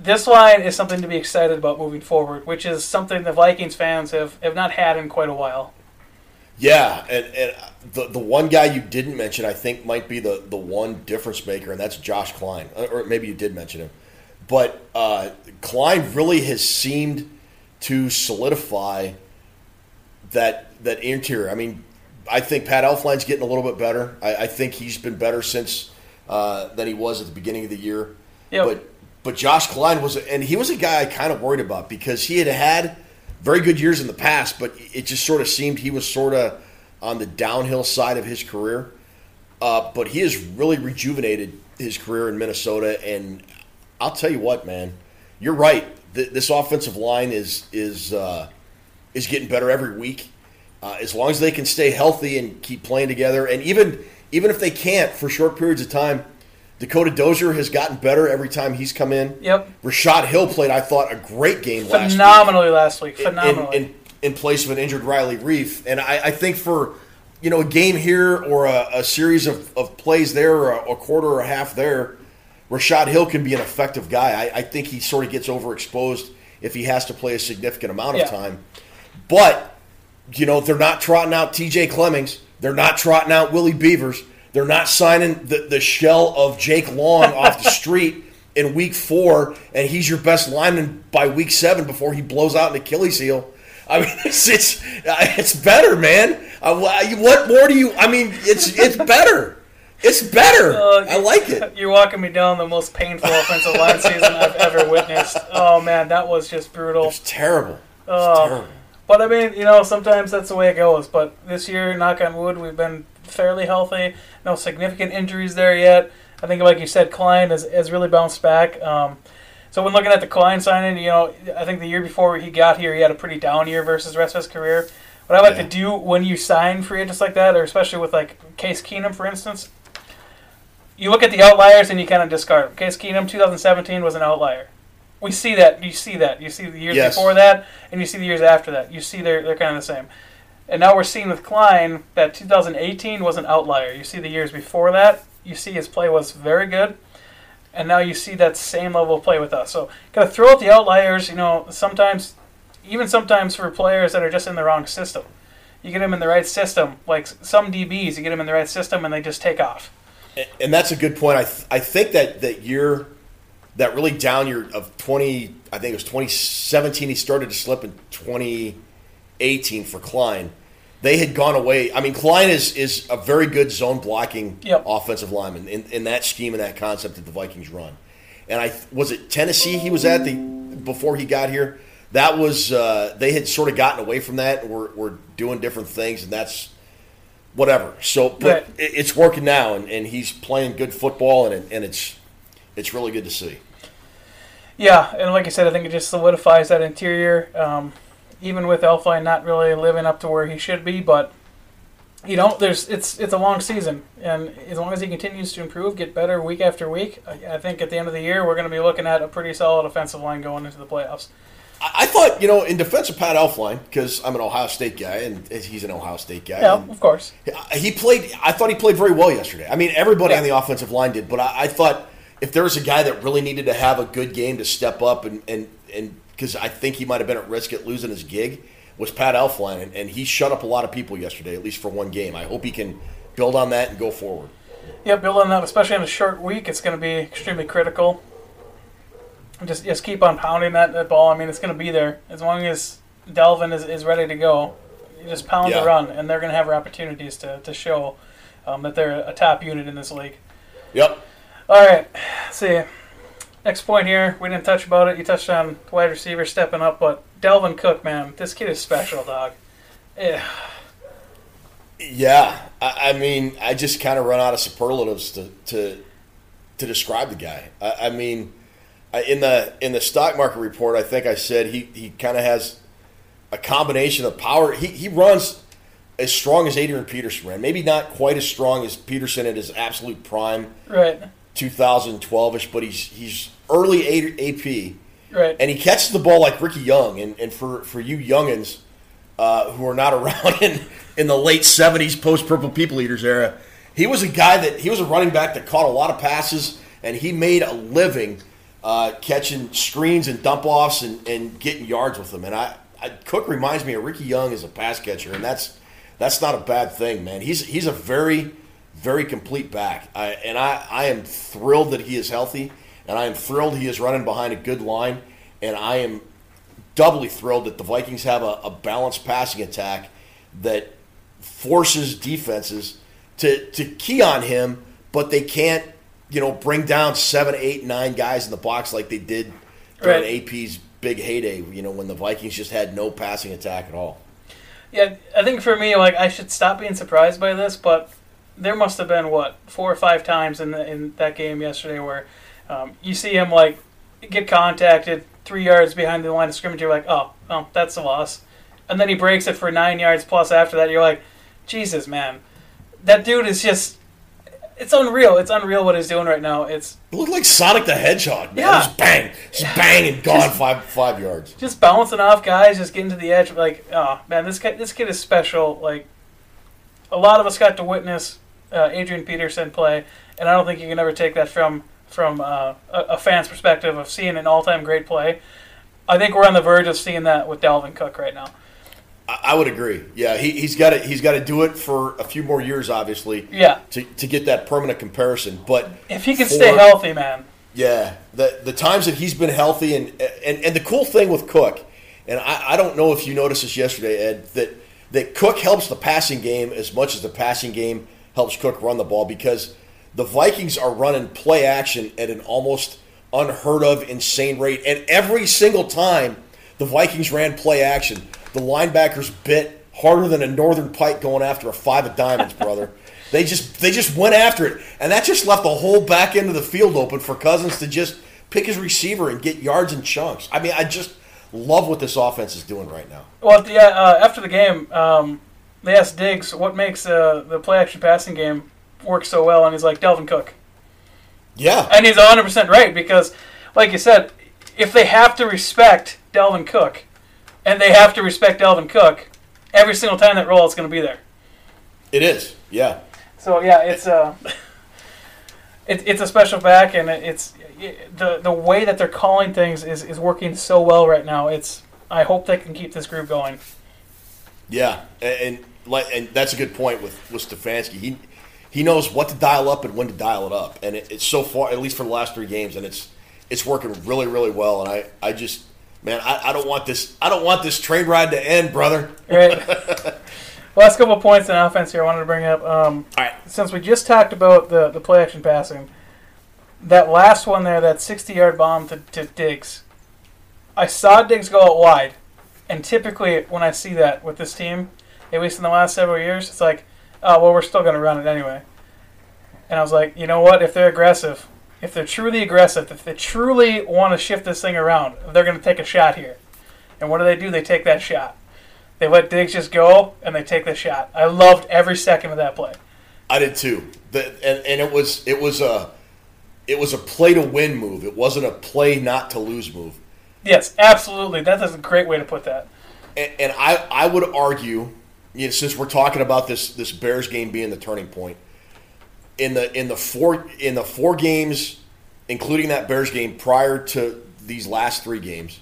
This line is something to be excited about moving forward, which is something the Vikings fans have, have not had in quite a while. Yeah, and, and the the one guy you didn't mention I think might be the, the one difference maker, and that's Josh Kline. Or maybe you did mention him. But uh, Kline really has seemed to solidify that that interior. I mean, I think Pat Elflein's getting a little bit better. I, I think he's been better since uh, than he was at the beginning of the year. Yep. But But Josh Kline was, and he was a guy I kind of worried about because he had had very good years in the past, but it just sort of seemed he was sort of on the downhill side of his career. Uh, but he has really rejuvenated his career in Minnesota, and I'll tell you what, man, you're right. Th- this offensive line is is uh, is getting better every week. Uh, as long as they can stay healthy and keep playing together, and even even if they can't for short periods of time, Dakota Dozier has gotten better every time he's come in. Yep. Rashad Hill played, I thought, a great game last week. Phenomenally last week. Phenomenally. In, in, in place of an injured Riley Reef. And I, I think for, you know, a game here or a, a series of, of plays there or a, a quarter or a half there, Rashad Hill can be an effective guy. I, I think he sort of gets overexposed if he has to play a significant amount of yeah. time. But, you know, they're not trotting out T J Clemmings. They're not trotting out Willie Beavers. They're not signing the, the shell of Jake Long off the street in week four, and he's your best lineman by week seven before he blows out an Achilles heel. I mean, it's it's, it's better, man. I, what more do you – I mean, it's it's better. It's better. Uh, I like it. You're walking me down the most painful offensive line season I've ever witnessed. Oh, man, that was just brutal. It was terrible. It was uh, terrible. But, I mean, you know, sometimes that's the way it goes. But this year, knock on wood, we've been – fairly healthy, no significant injuries there yet. I think, like you said, Kline has, has really bounced back. Um, so when looking at the Kline signing, you know, I think the year before he got here, he had a pretty down year versus the rest of his career. What I like yeah. to do when you sign free agents like that, or especially with like Case Keenum, for instance, you look at the outliers and you kind of discard them. Case Keenum, two thousand seventeen was an outlier. We see that. You see that. You see the years yes. before that, and you see the years after that. You see they're they're kind of the same. And now we're seeing with Kline that two thousand eighteen was an outlier. You see the years before that, you see his play was very good, and now you see that same level of play with us. So got to throw out the outliers, you know, sometimes, even sometimes for players that are just in the wrong system. You get them in the right system, like some D Bs, you get them in the right system and they just take off. And that's a good point. I th- I think that, that year, that really down year of twenty, I think it was twenty seventeen, he started to slip in twenty eighteen for Kline. They had gone away. I mean, Kline is, is a very good zone-blocking yep. offensive lineman in, in that scheme and that concept that the Vikings run. And I was it Tennessee he was at the before he got here? that was uh, they had sort of gotten away from that and were, were doing different things, and that's whatever. So, but right. it's working now, and, and he's playing good football, and and it's it's really good to see. Yeah, and like I said, I think it just solidifies that interior. Um, even with Elflein not really living up to where he should be, but you know, there's it's it's a long season, and as long as he continues to improve, get better week after week, I, I think at the end of the year we're going to be looking at a pretty solid offensive line going into the playoffs. I thought, you know, in defense of Pat Elflein, because I'm an Ohio State guy, and he's an Ohio State guy. Yeah, of course. He played. I thought he played very well yesterday. I mean, everybody yeah. on the offensive line did, but I, I thought if there was a guy that really needed to have a good game to step up, and and and because I think he might have been at risk at losing his gig, was Pat Elflein, and, and he shut up a lot of people yesterday, at least for one game. I hope he can build on that and go forward. Yeah, build on that, especially in a short week. It's going to be extremely critical. Just just keep on pounding that, that ball. I mean, it's going to be there. As long as Dalvin is, is ready to go, you just pound yeah. the run, and they're going to have opportunities to, to show um, that they're a top unit in this league. Yep. All right. Let's see. Next point here. We didn't touch about it. You touched on wide receiver stepping up, but Dalvin Cook, man, this kid is special, dog. Yeah. Yeah. I, I mean, I just kind of run out of superlatives to, to, to describe the guy. I, I mean... In the in the stock market report, I think I said he, he kind of has a combination of power. He he runs as strong as Adrian Peterson ran. Maybe not quite as strong as Peterson at his absolute prime, right? twenty twelve-ish, but he's he's early A P, right? And he catches the ball like Ricky Young. And, and for, for you youngins uh, who are not around in, in the late seventies post Purple People Eaters era, he was a guy that he was a running back that caught a lot of passes, and he made a living. Uh, catching screens and dump-offs and, and getting yards with them. And I, I Cook reminds me of Ricky Young as a pass catcher, and that's that's not a bad thing, man. He's he's a very, very complete back. I, and I, I am thrilled that he is healthy, and I am thrilled he is running behind a good line, and I am doubly thrilled that the Vikings have a, a balanced passing attack that forces defenses to, to key on him, but they can't, you know, bring down seven, eight, nine guys in the box like they did during right. A P's big heyday, you know, when the Vikings just had no passing attack at all. Yeah, I think for me, like, I should stop being surprised by this, but there must have been, what, four or five times in the, in that game yesterday where um, you see him, like, get contacted three yards behind the line of scrimmage. You're like, oh, oh, that's a loss. And then he breaks it for nine yards plus after that. You're like, Jesus, man. That dude is just... It's unreal. It's unreal what he's doing right now. It's it looked like Sonic the Hedgehog, man. Yeah. Just bang. Just bang and gone just, five five yards. Just bouncing off guys, just getting to the edge. Like, oh, man, this kid, this kid is special. Like, a lot of us got to witness uh, Adrian Peterson play, and I don't think you can ever take that from, from uh, a, a fan's perspective of seeing an all-time great play. I think we're on the verge of seeing that with Dalvin Cook right now. I would agree. Yeah, he, he's got to he's got to do it for a few more years, obviously. Yeah. To to get that permanent comparison, but if he can for, stay healthy, man. Yeah, the the times that he's been healthy, and and, and the cool thing with Cook, and I, I don't know if you noticed this yesterday, Ed, that that Cook helps the passing game as much as the passing game helps Cook run the ball, because the Vikings are running play action at an almost unheard of, insane rate, and every single time the Vikings ran play action, the linebackers bit harder than a northern pike going after a five of diamonds, brother. They just they just went after it, and that just left the whole back end of the field open for Cousins to just pick his receiver and get yards in chunks. I mean, I just love what this offense is doing right now. Well, yeah. Uh, after the game, um, they asked Diggs what makes uh, the play-action passing game work so well, and he's like, Dalvin Cook. Yeah. And he's one hundred percent right, because, like you said, if they have to respect Dalvin Cook, and they have to respect Dalvin Cook, every single time that roll, it's going to be there. It is, yeah. So yeah, it's a uh, it, it's a special back, and it, it's it, the the way that they're calling things is, is working so well right now. It's I hope they can keep this group going. Yeah, and and, and that's a good point with, with Stefanski. He he knows what to dial up and when to dial it up, and it, it's so far, at least for the last three games, and it's it's working really really well. And I, I just. Man, I, I don't want this. I don't want this train ride to end, brother. Right. Last couple of points in offense here I wanted to bring up. Um, All right. Since we just talked about the, the play action passing, that last one there, that sixty yard bomb to, to Diggs, I saw Diggs go out wide, and typically when I see that with this team, at least in the last several years, it's like, oh, well, we're still going to run it anyway. And I was like, you know what? If they're aggressive, if they're truly aggressive, if they truly want to shift this thing around, they're going to take a shot here. And what do they do? They take that shot. They let Diggs just go, and they take the shot. I loved every second of that play. I did too. The, and and it was it was a it was a play to win move. It wasn't a play not to lose move. Yes, absolutely. That is a great way to put that. And, and I I would argue, you know, since we're talking about this this Bears game being the turning point, in the in the four in the four games, including that Bears game prior to these last three games,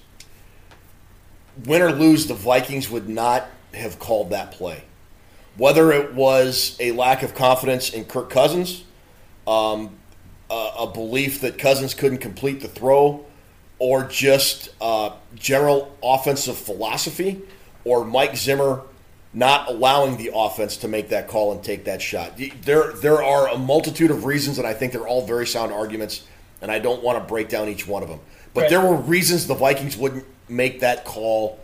win or lose, the Vikings would not have called that play. Whether it was a lack of confidence in Kirk Cousins, um, a, a belief that Cousins couldn't complete the throw, or just uh, general offensive philosophy, or Mike Zimmer not allowing the offense to make that call and take that shot. There, there are a multitude of reasons, and I think they're all very sound arguments, and I don't want to break down each one of them. But right. There were reasons the Vikings wouldn't make that call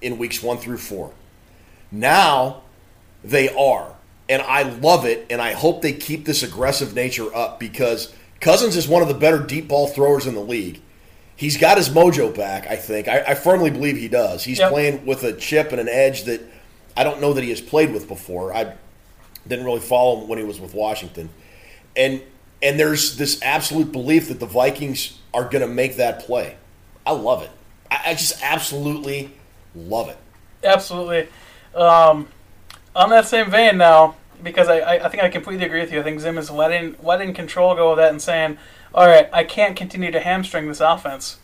in weeks one through four. Now they are, and I love it, and I hope they keep this aggressive nature up because Cousins is one of the better deep ball throwers in the league. He's got his mojo back, I think. I, I firmly believe he does. He's yep. playing with a chip and an edge that I don't know that he has played with before. I didn't really follow him when he was with Washington. And and there's this absolute belief that the Vikings are going to make that play. I love it. I, I just absolutely love it. Absolutely. Um, on that same vein now, because I, I, I think I completely agree with you. I think Zim is letting, letting control go of that and saying, all right, I can't continue to hamstring this offense.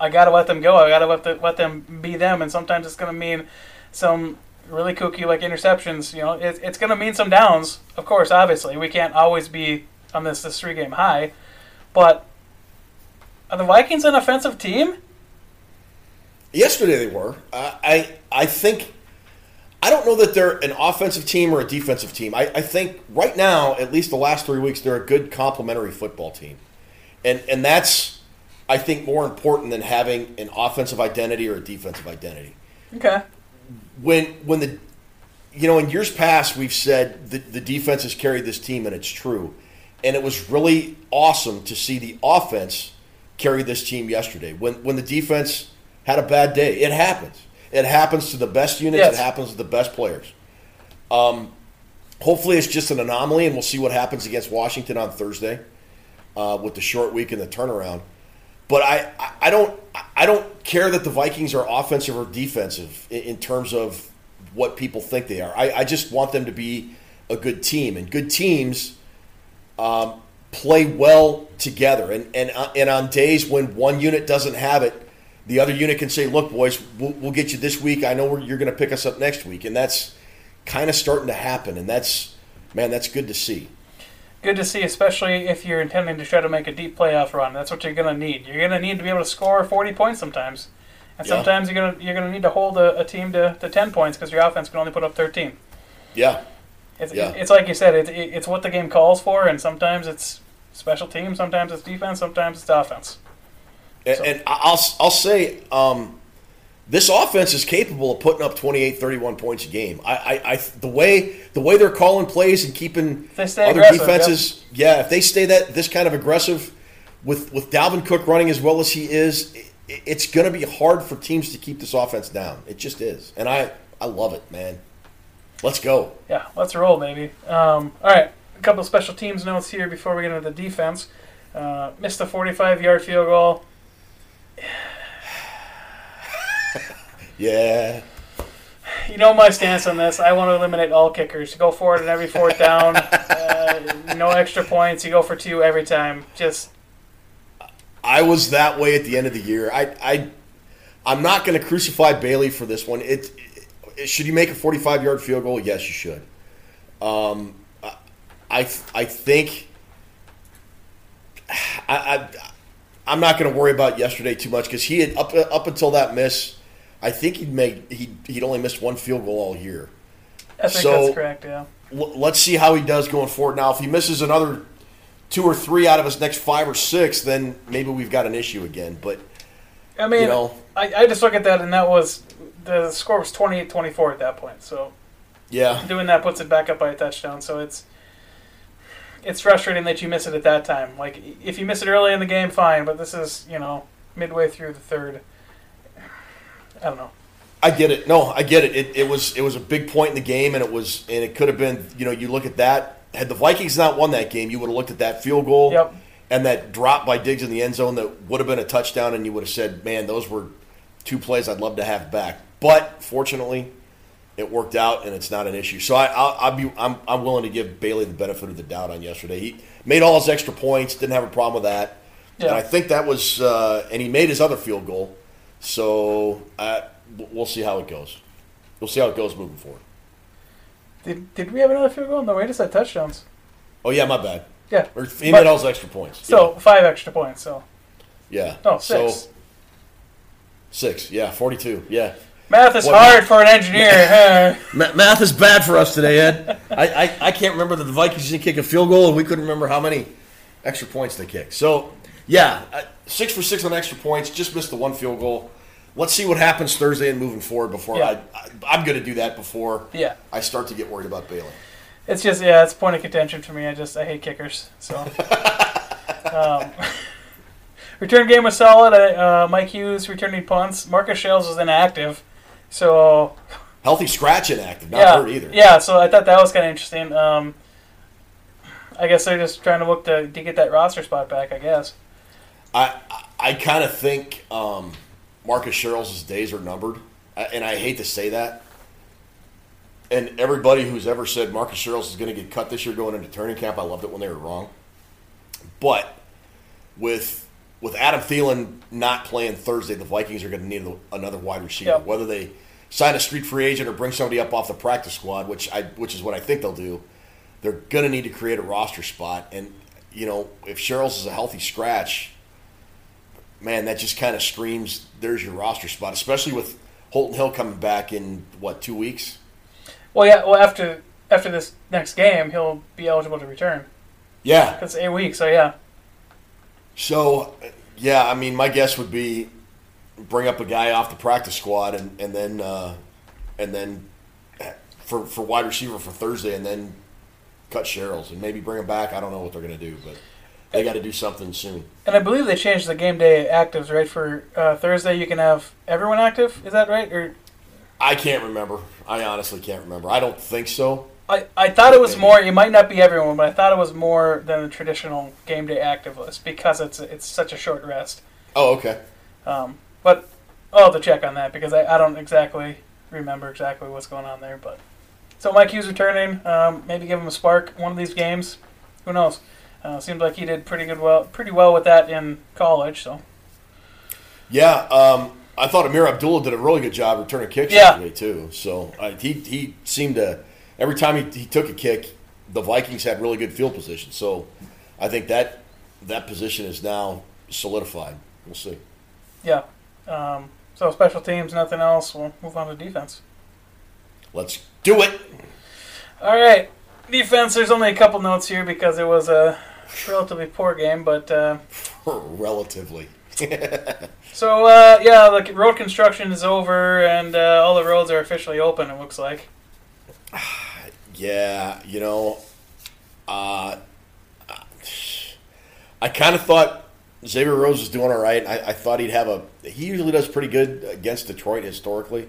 I got to let them go. I got to let the, let them be them. And sometimes it's going to mean some really kooky like interceptions. You know, it, it's going to mean some downs. Of course, obviously, we can't always be on this this three game high. But are the Vikings an offensive team? Yesterday they were. Uh, I I think I don't know that they're an offensive team or a defensive team. I, I think right now, at least the last three weeks, they're a good complementary football team, and and that's I think more important than having an offensive identity or a defensive identity. Okay. When when the you know in years past we've said the, the defense has carried this team, and it's true, and it was really awesome to see the offense carry this team yesterday. When when the defense had a bad day, it happens. It happens to the best units. Yes. It happens to the best players. Um, hopefully it's just an anomaly, and we'll see what happens against Washington on Thursday uh, with the short week and the turnaround. But I, I don't I don't care that the Vikings are offensive or defensive in, in terms of what people think they are. I, I just want them to be a good team, and good teams um, play well together. And and uh, and on days when one unit doesn't have it, the other unit can say, look, boys, we'll, we'll get you this week. I know we're, you're going to pick us up next week. And that's kind of starting to happen. And that's, man, that's good to see. Good to see, especially if you're intending to try to make a deep playoff run. That's what you're going to need. You're going to need to be able to score forty points sometimes. And yeah. sometimes you're going to you're gonna need to hold a, a team to, to ten points because your offense can only put up thirteen. Yeah. It's, yeah. it's like you said, it's, it's what the game calls for. And sometimes it's special teams, sometimes it's defense, sometimes it's offense. So. And I'll I'll say um, this offense is capable of putting up twenty-eight, thirty-one points a game. I, I, I the way the way they're calling plays and keeping other defenses, yep. yeah. If they stay that this kind of aggressive with with Dalvin Cook running as well as he is, it, it's going to be hard for teams to keep this offense down. It just is, and I, I love it, man. Let's go. Yeah, let's roll, baby. Um, all right, a couple of special teams notes here before we get into the defense. Uh, missed a forty-five yard field goal. Yeah. You know my stance on this. I want to eliminate all kickers. You go for it on every fourth down. Uh, no extra points. You go for two every time. Just. I was that way at the end of the year. I, I, I'm not going to crucify Bailey for this one. It, it should you make a forty-five yard field goal? Yes, you should. Um, I, I think. I. I I'm not going to worry about yesterday too much because he had up up until that miss, I think he'd made he he'd only missed one field goal all year. I think so, that's correct. Yeah. L- let's see how he does going forward. Now, if he misses another two or three out of his next five or six, then maybe we've got an issue again. But I mean, you know, I, I just look at that, and that was the score was twenty-eight twenty-four at that point. So yeah, doing that puts it back up by a touchdown. So it's it's frustrating that you miss it at that time. Like, if you miss it early in the game, fine. But this is, you know, midway through the third. I don't know. I get it. No, I get it. It it was it was a big point in the game, and it was and it could have been. You know, you look at that. Had the Vikings not won that game, you would have looked at that field goal yep. and that drop by Diggs in the end zone that would have been a touchdown, and you would have said, "Man, those were two plays I'd love to have back." But fortunately, it worked out, and it's not an issue. So I, I'll, I'll be I'm I'm willing to give Bailey the benefit of the doubt on yesterday. He made all his extra points, didn't have a problem with that, yeah. and I think that was uh, and he made his other field goal. So I. We'll see how it goes. We'll see how it goes moving forward. Did did we have another field goal? No, we just had touchdowns. Oh, yeah, my bad. Yeah. Or he made all those extra points. So, yeah. five extra points. So. Yeah. Oh, six. So, six, yeah, forty-two, yeah. Math is what, hard for an engineer. Math is bad for us today, Ed. I, I, I can't remember that the Vikings didn't kick a field goal, and we couldn't remember how many extra points they kicked. So, yeah, six for six on extra points, just missed the one field goal. Let's see what happens Thursday and moving forward before yeah. I, I, I'm going to do that before yeah. I start to get worried about Bailey. It's just, yeah, it's a point of contention for me. I just, I hate kickers. So, um, return game was solid. Uh, Mike Hughes returning punts. Marcus Shales was inactive. So, healthy scratch inactive, not yeah, hurt either. Yeah, so I thought that was kind of interesting. Um, I guess they're just trying to look to, to get that roster spot back, I guess. I, I kind of think... Um, Marcus Sherrill's days are numbered, and I hate to say that. And everybody who's ever said Marcus Sherrill's is going to get cut this year going into training camp, I loved it when they were wrong. But with with Adam Thielen not playing Thursday, the Vikings are going to need another wide receiver, yep. whether they sign a street free agent or bring somebody up off the practice squad, which I which is what I think they'll do. They're going to need to create a roster spot, and you know if Sherrill's is a healthy scratch. Man, that just kind of screams, there's your roster spot, especially with Holton Hill coming back in, what, two weeks? Well, yeah, well, after after this next game, he'll be eligible to return. Yeah. That's eight weeks, so yeah. So, yeah, I mean, my guess would be bring up a guy off the practice squad and, and then uh, and then for, for wide receiver for Thursday and then cut Sherrill's and maybe bring him back. I don't know what they're going to do, but... They got to do something soon. And I believe they changed the game day actives, right? For uh, Thursday, you can have everyone active. Is that right? Or I can't remember. I honestly can't remember. I don't think so. I, I thought it was maybe. More. It might not be everyone, but I thought it was more than the traditional game day active list because it's it's such a short rest. Oh, okay. Um, but I'll have to check on that because I, I don't exactly remember exactly what's going on there. But so Mike Hughes returning. Um, maybe give him a spark one of these games. Who knows? Uh, seems like he did pretty good, well, pretty well with that in college. So, yeah, um, I thought Amir Abdullah did a really good job returning kicks yeah. yesterday too. So uh, he he seemed to every time he, he took a kick, the Vikings had really good field position. So I think that that position is now solidified. We'll see. Yeah. Um, so special teams, nothing else. We'll move on to defense. Let's do it. All right. Defense, there's only a couple notes here because it was a relatively poor game, but... Uh, relatively. so, uh, yeah, the road construction is over, and uh, all the roads are officially open, it looks like. Yeah, you know, uh, I kind of thought Xavier Rhodes was doing all right. I, I thought he'd have a... He usually does pretty good against Detroit historically.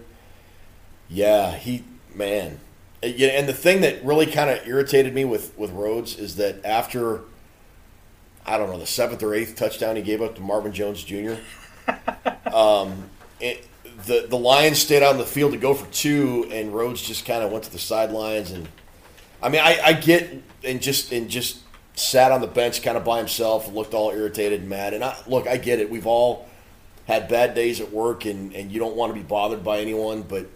Yeah, he... Man... And the thing that really kind of irritated me with, with Rhodes is that after, I don't know, the seventh or eighth touchdown he gave up to Marvin Jones Junior, um, it, the the Lions stayed out on the field to go for two, and Rhodes just kind of went to the sidelines. And I mean, I, I get and just and just sat on the bench kind of by himself and looked all irritated and mad. And I, look, I get it. We've all had bad days at work, and, and you don't want to be bothered by anyone, but...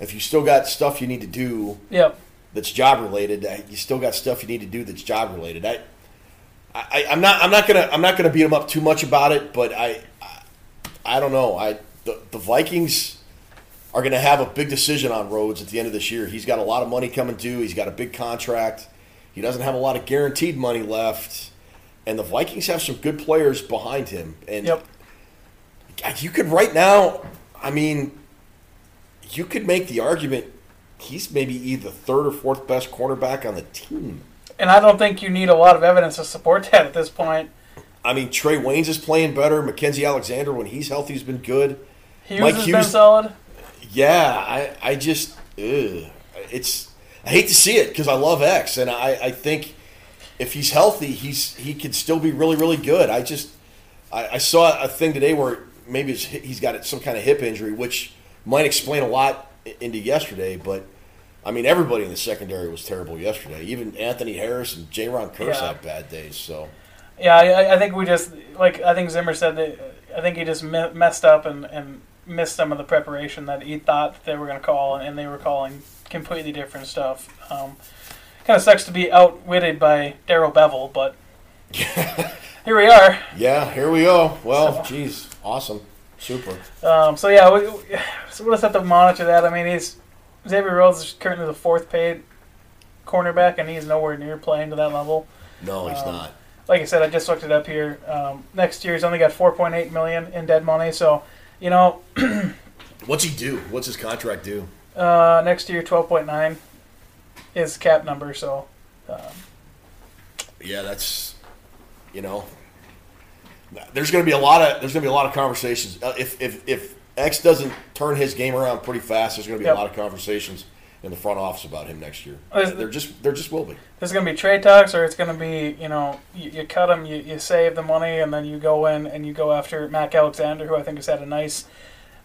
If you still got stuff you need to do yep. that's job related, you still got stuff you need to do that's job related. I, I, I'm not, I'm not gonna, I'm not gonna beat him up too much about it, but I, I, I don't know. I the, the Vikings are gonna have a big decision on Rhodes at the end of this year. He's got a lot of money coming due. He's got a big contract. He doesn't have a lot of guaranteed money left, and the Vikings have some good players behind him. And yep. you could right now, I mean, you could make the argument he's maybe either third or fourth best cornerback on the team. And I don't think you need a lot of evidence to support that at this point. I mean, Trey Waynes is playing better. Mackenzie Alexander, when he's healthy, has been good. Hughes Mike has Hughes, been solid. Yeah, I, I just, ugh. It's, I hate to see it because I love X, and I, I think if he's healthy, he's he could still be really, really good. I just, I, I saw a thing today where maybe it's, he's got some kind of hip injury, which might explain a lot into yesterday, but I mean, everybody in the secondary was terrible yesterday. Even Anthony Harris and Jayron Kearse yeah. had bad days, so. Yeah, I, I think we just, like, I think Zimmer said that, I think he just me- messed up and, and missed some of the preparation that he thought they were going to call, and they were calling completely different stuff. Um, kind of sucks to be outwitted by Darryl Bevell, but here we are. Yeah, here we go. Well, geez, so. Awesome. Super. Um, so, yeah, we, we, so we'll just have to monitor that. I mean, he's Xavier Rhodes is currently the fourth paid cornerback, and he's nowhere near playing to that level. No, he's um, not. Like I said, I just looked it up here. Um, next year, he's only got four point eight million dollars in dead money. So, you know, what's he do? What's his contract do? Uh, next year, twelve point nine is cap number. So, um, yeah, that's you know, there's going to be a lot of there's going to be a lot of conversations uh, if if if X doesn't turn his game around pretty fast. There's going to be yep. a lot of conversations in the front office about him next year. There just there just will be. There's going to be trade talks, or it's going to be, you know, you, you cut him, you, you save the money, and then you go in and you go after Mac Alexander, who I think has had a nice,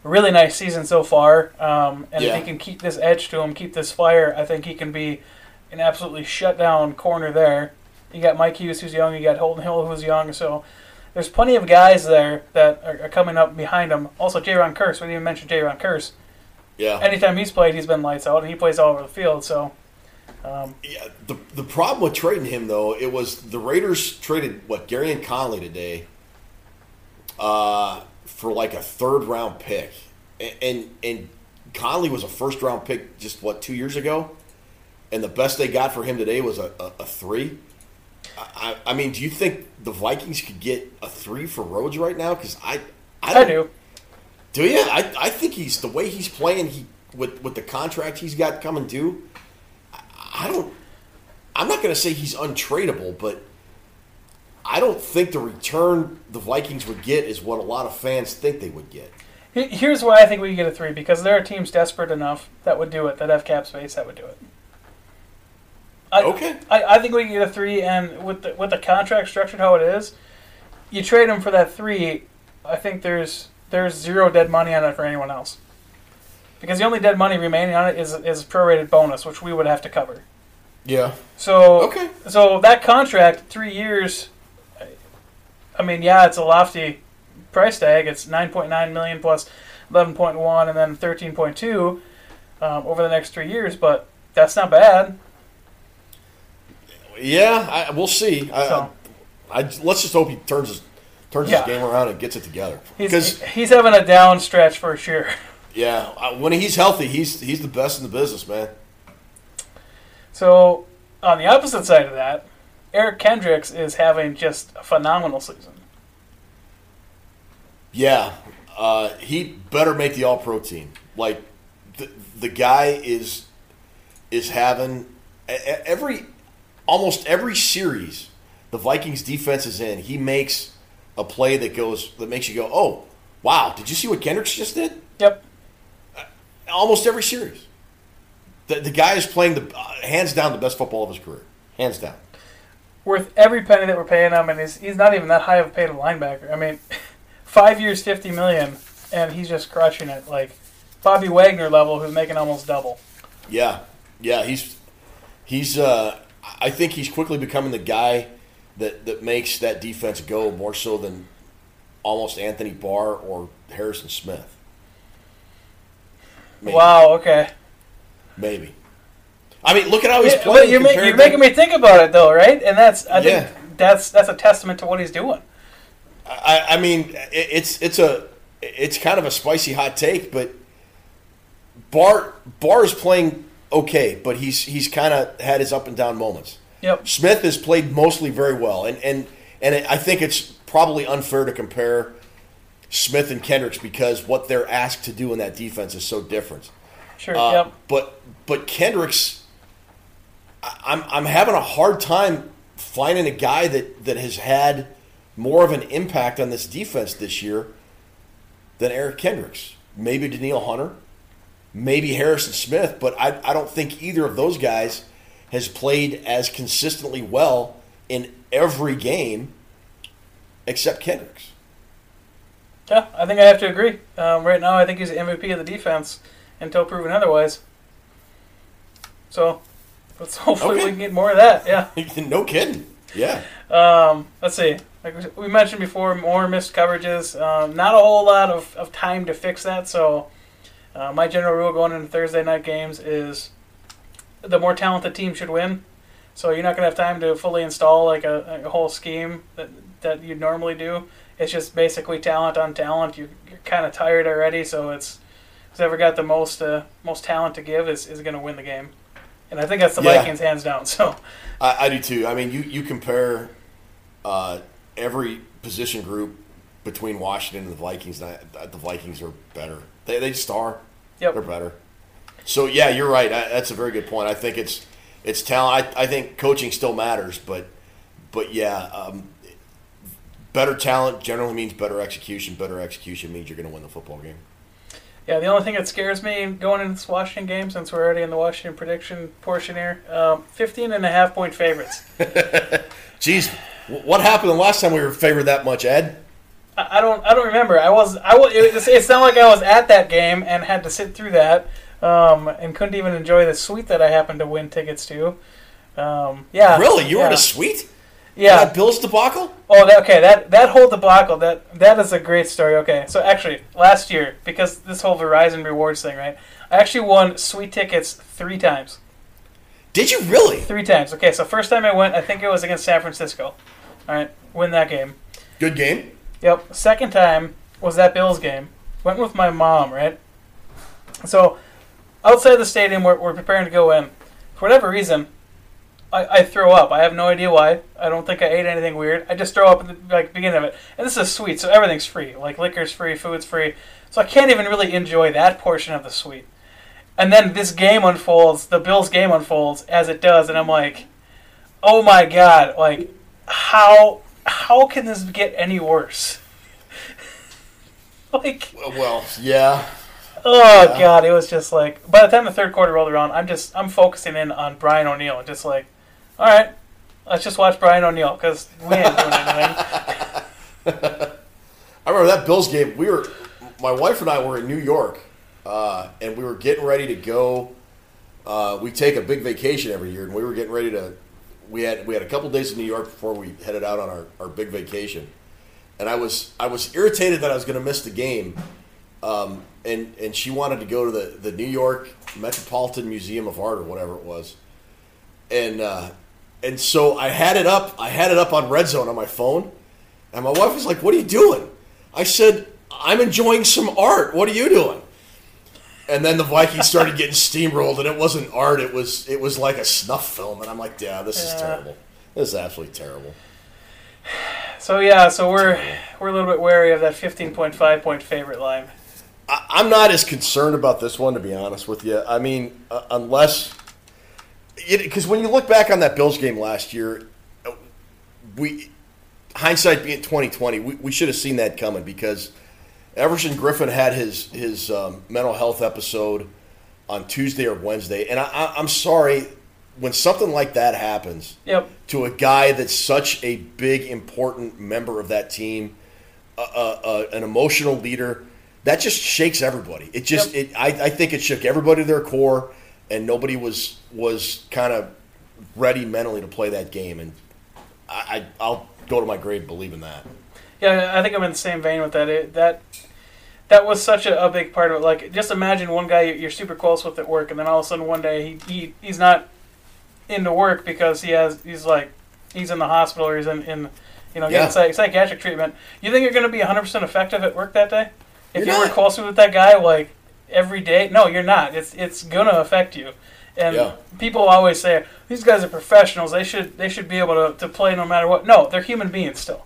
really nice season so far. Um, and yeah. if he can keep this edge to him, keep this fire, I think he can be an absolutely shut-down corner there. You got Mike Hughes, who's young. You got Holden Hill, who's young. So there's plenty of guys there that are, are coming up behind him. Also, Jayron Kearse. We didn't even mention Jayron Kearse. Yeah. Anytime he's played, he's been lights out, and he plays all over the field. So, um, yeah. The the problem with trading him though, it was the Raiders traded what Gary and Conley today, uh, for like a third round pick, and, and and Conley was a first round pick just what two years ago, and the best they got for him today was a, a, a three. I I mean, do you think the Vikings could get a three for Rhodes right now? Because I I, don't, I do. Do you? I, I think he's the way he's playing. He with with the contract he's got coming due. I, I don't. I'm not going to say he's untradeable, but I don't think the return the Vikings would get is what a lot of fans think they would get. Here's why I think we get a three, because there are teams desperate enough that would do it, that have cap space that would do it. I, okay. I, I think we can get a three, and with the, with the contract structured how it is, you trade him for that three. I think there's. There's zero dead money on it for anyone else, because the only dead money remaining on it is is prorated bonus, which we would have to cover. Yeah. So okay. So that contract, three years. I mean, yeah, it's a lofty price tag. It's nine point nine million plus eleven point one, and then thirteen point two um, over the next three years. But that's not bad. Yeah, I, we'll see. I, so. I, I let's just hope he turns his. Turns yeah. his game around and gets it together. He's, he's having a down stretch for sure. Yeah, when he's healthy, he's he's the best in the business, man. So, on the opposite side of that, Eric Kendricks is having just a phenomenal season. Yeah, uh, he better make the All-Pro team. Like, the, the guy is is having every almost every series the Vikings defense is in, he makes a play that goes that makes you go, oh, wow, did you see what Kendricks just did? Yep. Uh, almost every series. The, the guy is playing, the uh, hands down, the best football of his career. Hands down. Worth every penny that we're paying him, and he's, he's not even that high of a paid linebacker. I mean, five years, fifty million dollars, and he's just crushing it. Like, Bobby Wagner level, who's making almost double. Yeah. Yeah, he's, he's uh, I think he's quickly becoming the guy that that makes that defense go more so than almost Anthony Barr or Harrison Smith. Maybe. Wow, okay. Maybe. I mean, look at how he's it, playing. You're, make, you're to, making me think about it, though, right? And that's I yeah. think that's that's a testament to what he's doing. I, I mean, it, it's it's a it's kind of a spicy hot take, but Barr Barr is playing okay, but he's he's kind of had his up and down moments. Yep. Smith has played mostly very well, and and, and it, I think it's probably unfair to compare Smith and Kendricks because what they're asked to do in that defense is so different. Sure. Uh, yep. But but Kendricks, I'm I'm having a hard time finding a guy that, that has had more of an impact on this defense this year than Eric Kendricks. Maybe Daniil Hunter, maybe Harrison Smith, but I I don't think either of those guys has played as consistently well in every game except Kendricks. Yeah, I think I have to agree. Um, right now, I think he's the M V P of the defense until proven otherwise. So, let's hopefully okay. we can get more of that. Yeah. No kidding. Yeah. Um, let's see. Like we mentioned before, more missed coverages. Um, not a whole lot of, of time to fix that. So, uh, my general rule going into Thursday night games is the more talented team should win. So you're not going to have time to fully install like a, a whole scheme that that you'd normally do. It's just basically talent on talent. You, you're kind of tired already, so it's whoever got the most uh, most talent to give is, is going to win the game. And I think that's the yeah. Vikings hands down. So I, I do too. I mean, you you compare uh, every position group between Washington and the Vikings, and I, the Vikings are better. They they just are. Yep. They're better. So yeah, you're right. I, that's a very good point. I think it's it's talent. I, I think coaching still matters, but but yeah. Um, Better talent generally means better execution. Better execution means you're going to win the football game. Yeah, the only thing that scares me going into this Washington game, since we're already in the Washington prediction portion here, um, fifteen and a half point favorites. Jeez, what happened the last time we were favored that much, Ed? I, I don't, I don't remember. I was, I was. It's, it's not like I was at that game and had to sit through that, um, and couldn't even enjoy the suite that I happened to win tickets to. Um, yeah, really, you yeah. were in a suite? Yeah, that Bills debacle. Oh, that, okay. That that whole debacle. That that is a great story. Okay, so actually, last year, because this whole Verizon rewards thing, right? I actually won suite tickets three times. Did you really? Three times. Okay, so first time I went, I think it was against San Francisco. All right, win that game. Good game. Yep. Second time was that Bills game. Went with my mom, right? So outside the stadium, we're we're preparing to go in. For whatever reason, I, I throw up. I have no idea why. I don't think I ate anything weird. I just throw up at the like, beginning of it. And this is sweet, so everything's free. Like, liquor's free, food's free. So I can't even really enjoy that portion of the suite. And then this game unfolds, the Bills game unfolds, as it does, and I'm like, oh my god, like, how how can this get any worse? Like... Well, yeah... Oh, yeah. God, it was just like... By the time the third quarter rolled around, I'm just... I'm focusing in on Brian O'Neill. Just like, all right, let's just watch Brian O'Neill, because we ain't doing anything. I remember that Bills game, we were... My wife and I were in New York, uh, and we were getting ready to go... Uh, we take a big vacation every year, and we were getting ready to... We had we had a couple days in New York before we headed out on our, our big vacation. And I was I was irritated that I was going to miss the game. Um, and, and she wanted to go to the, the New York Metropolitan Museum of Art or whatever it was. And uh, and so I had it up. I had it up on Red Zone on my phone. And my wife was like, what are you doing? I said, I'm enjoying some art. What are you doing? And then the Vikings started getting steamrolled, and it wasn't art. It was it was like a snuff film. And I'm like, yeah, this yeah. is terrible. This is absolutely terrible. So, yeah, so we're, we're a little bit wary of that fifteen point five point favorite line. I'm not as concerned about this one, to be honest with you. I mean, uh, unless – because when you look back on that Bills game last year, we hindsight being twenty twenty, we, we should have seen that coming because Everson Griffin had his, his um, mental health episode on Tuesday or Wednesday. And I, I, I'm sorry, when something like that happens yep. to a guy that's such a big, important member of that team, uh, uh, uh, an emotional leader – that just shakes everybody. It just, yep. it, I, I think it shook everybody to their core, and nobody was was kind of ready mentally to play that game. And I, I, I'll go to my grave believing that. Yeah, I think I'm in the same vein with that. It, that that was such a, a big part of it. Like, just imagine one guy you're super close with at work, and then all of a sudden one day he, he he's not into work because he has he's like he's in the hospital or he's in, in you know yeah. getting psychiatric treatment. You think you're going to be one hundred percent effective at work that day? If you're you were closer with that guy, like, every day, no, you're not. It's it's going to affect you. And yeah. people always say, these guys are professionals. They should they should be able to, to play no matter what. No, they're human beings still.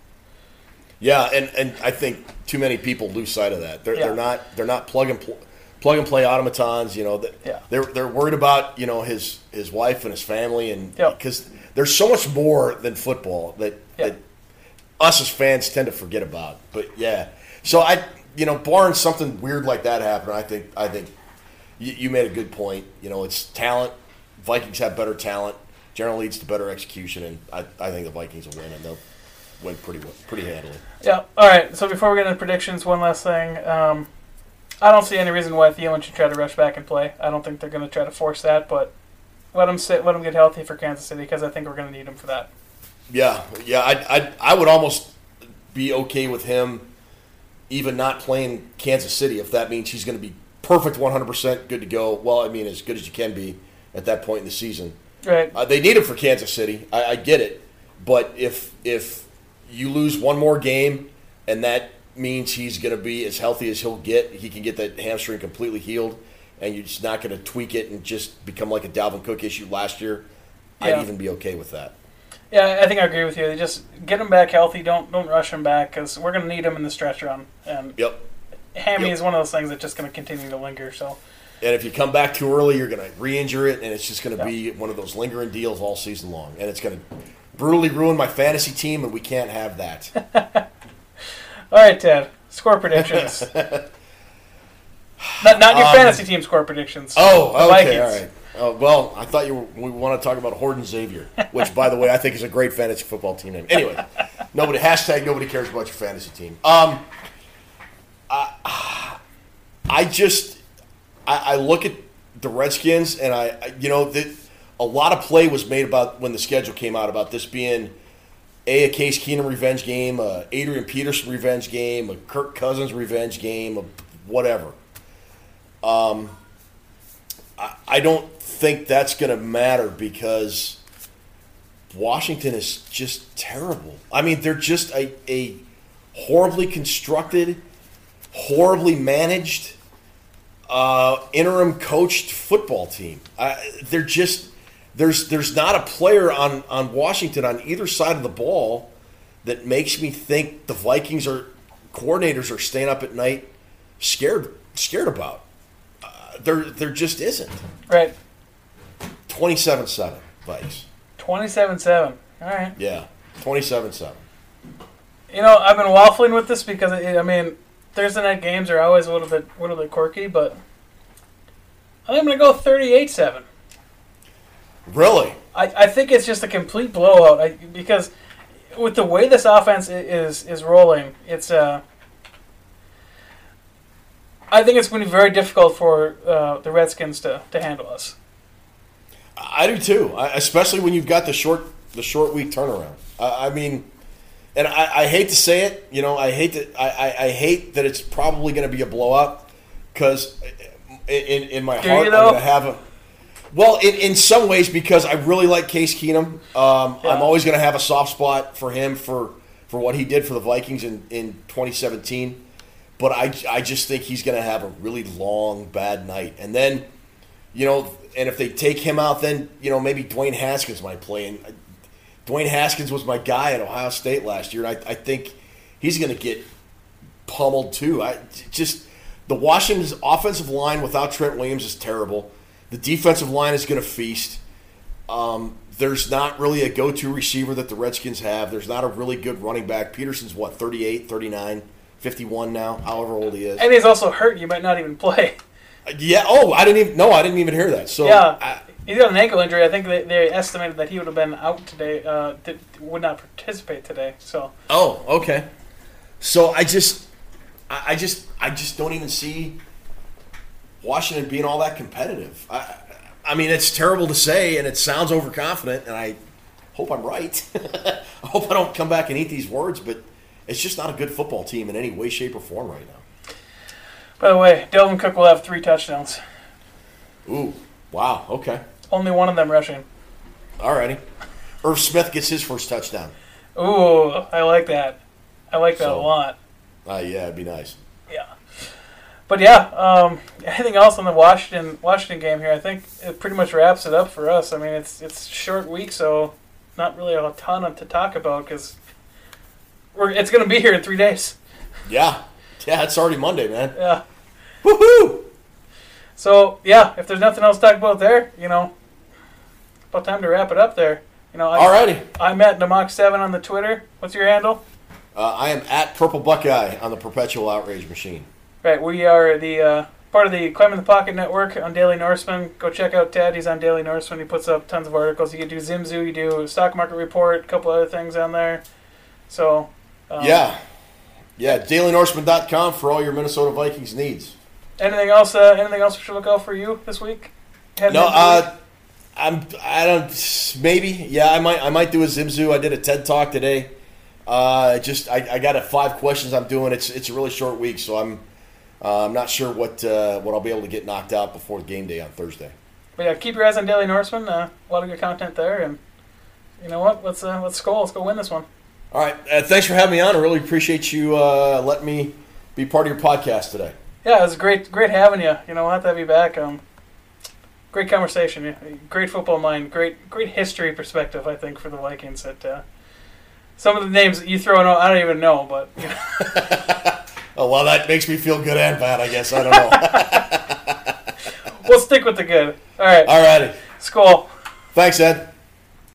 Yeah, and, and I think too many people lose sight of that. They're yeah. they're not they're not plug and pl- plug and play automatons. You know, that yeah. they're they're worried about you know his his wife and his family, and because yep. there's so much more than football that, yeah. that us as fans tend to forget about. But yeah, so I you know barring something weird like that happening, I think I think you, you made a good point. You know, it's talent. Vikings have better talent. Generally leads to better execution, and I, I think the Vikings will win, and they'll win pretty pretty handily. Yeah. All right. So before we get into predictions, one last thing. Um, I don't see any reason why Thielen should try to rush back and play. I don't think they're going to try to force that, but let him sit, let him get healthy for Kansas City, because I think we're going to need him for that. Yeah. Yeah. I I I would almost be okay with him even not playing Kansas City if that means he's going to be perfect, one hundred percent good to go. Well, I mean, as good as you can be at that point in the season. Right. Uh, they need him for Kansas City. I, I get it, but if if you lose one more game, and that means he's going to be as healthy as he'll get, he can get that hamstring completely healed, and you're just not going to tweak it and just become like a Dalvin Cook issue last year. Yeah. I'd even be okay with that. Yeah, I think I agree with you. They just get him back healthy. Don't don't rush him back, because we're going to need him in the stretch run. And yep. hammy yep. is one of those things that's just going to continue to linger. So. And if you come back too early, you're going to re-injure it, and it's just going to yeah. be one of those lingering deals all season long. And it's going to brutally ruin my fantasy team, and we can't have that. All right, Ted. Score predictions. not not your um, fantasy team score predictions. Oh, okay, all right. Oh, well, I thought you were, we want to talk about Horton Xavier, which, by the way, I think is a great fantasy football team name. Anyway, nobody hashtag nobody cares about your fantasy team. Um, I, I just... I look at the Redskins, and I, you know, the, a lot of play was made about when the schedule came out about this being a, a Case Keenum revenge game, a Adrian Peterson revenge game, a Kirk Cousins revenge game, a whatever. Um, I, I don't think that's going to matter, because Washington is just terrible. I mean, they're just a, a horribly constructed, horribly managed. Uh, interim coached football team. Uh, they're just there's there's not a player on, on Washington on either side of the ball that makes me think the Vikings are coordinators are staying up at night scared scared about. Uh, there there just isn't. Right. twenty-seven seven Vikes. twenty-seven seven All right. Yeah. twenty-seven seven You know, I've been waffling with this because it, I mean. Thursday night games are always a little bit, a little bit quirky, but I think I'm going to go thirty-eight seven Really? I, I think it's just a complete blowout I, because with the way this offense is is rolling, it's uh, I think it's going to be very difficult for uh, the Redskins to, to handle us. I do too, I, especially when you've got the short the short week turnaround. I, I mean. And I, I hate to say it, you know, I hate that I, I, I hate that it's probably going to be a blowout, because in, in my heart I'm going to have a – well, in, in some ways, because I really like Case Keenum. Um, yeah. I'm always going to have a soft spot for him for, for what he did for the Vikings in, in twenty seventeen But I, I just think he's going to have a really long, bad night. And then, you know, and if they take him out, then, you know, maybe Dwayne Haskins might play, and – Dwayne Haskins was my guy at Ohio State last year, and I, I think he's going to get pummeled too. I just the Washington's offensive line without Trent Williams is terrible. The defensive line is going to feast. Um, there's not really a go-to receiver that the Redskins have. There's not a really good running back. Peterson's, what, thirty-eight, thirty-nine, fifty-one now, however old he is. And he's also hurt. You might not even play. Yeah. Oh, I didn't even – no, I didn't even hear that. So yeah. I, He's got an ankle injury. I think they, they estimated that he would have been out today, uh, did, would not participate today. So. Oh, okay. So I just, I just, I just don't even see Washington being all that competitive. I, I mean, it's terrible to say, and it sounds overconfident, and I hope I'm right. I hope I don't come back and eat these words, but it's just not a good football team in any way, shape, or form right now. By the way, Dalvin Cook will have three touchdowns. Ooh. Wow, okay. Only one of them rushing. All righty. Irv Smith gets his first touchdown. Ooh, I like that. I like that so, a lot. Uh, yeah, it'd be nice. Yeah. But, yeah, um, anything else on the Washington Washington game here? I think it pretty much wraps it up for us. I mean, it's it's short week, so not really a ton to talk about because We're, it's going to be here in three days. Yeah. Yeah, it's already Monday, man. Yeah. Woohoo! So, yeah, if there's nothing else to talk about there, you know, it's about time to wrap it up there. You know, I'm, Alrighty. I'm at Namak seven on the Twitter. What's your handle? Uh, I am at Purple Buckeye on the Perpetual Outrage Machine. Right, we are the uh, part of the Climbing the Pocket Network on Daily Norseman. Go check out Ted. He's on Daily Norseman. He puts up tons of articles. You can do Zimzu, you do Stock Market Report, a couple other things on there. So, um, yeah. Yeah, daily norseman dot com for all your Minnesota Vikings needs. Anything else? Uh, anything else we should look out for you this week? Heading no, uh, I'm. I don't. Maybe. Yeah, I might. I might do a Zimzu. I did a TED Talk today. Uh, just I, I got a five questions I'm doing. It's it's a really short week, so I'm uh, I'm not sure what uh, what I'll be able to get knocked out before game day on Thursday. But yeah, keep your eyes on Daily Norseman. Uh, a lot of good content there, and you know what? Let's uh, let's go. Let's go win this one. All right. Uh, thanks for having me on. I really appreciate you uh, letting me be part of your podcast today. Yeah, it was great great having you. You know, we'll have to have you back. Um, great conversation. Yeah. Great football mind. Great great history perspective, I think, for the Vikings. That uh, some of the names that you throw out, I don't even know. But you know. Oh, well, that makes me feel good and bad, I guess. I don't know. We'll stick with the good. All right. All righty. Skull. Thanks, Ed.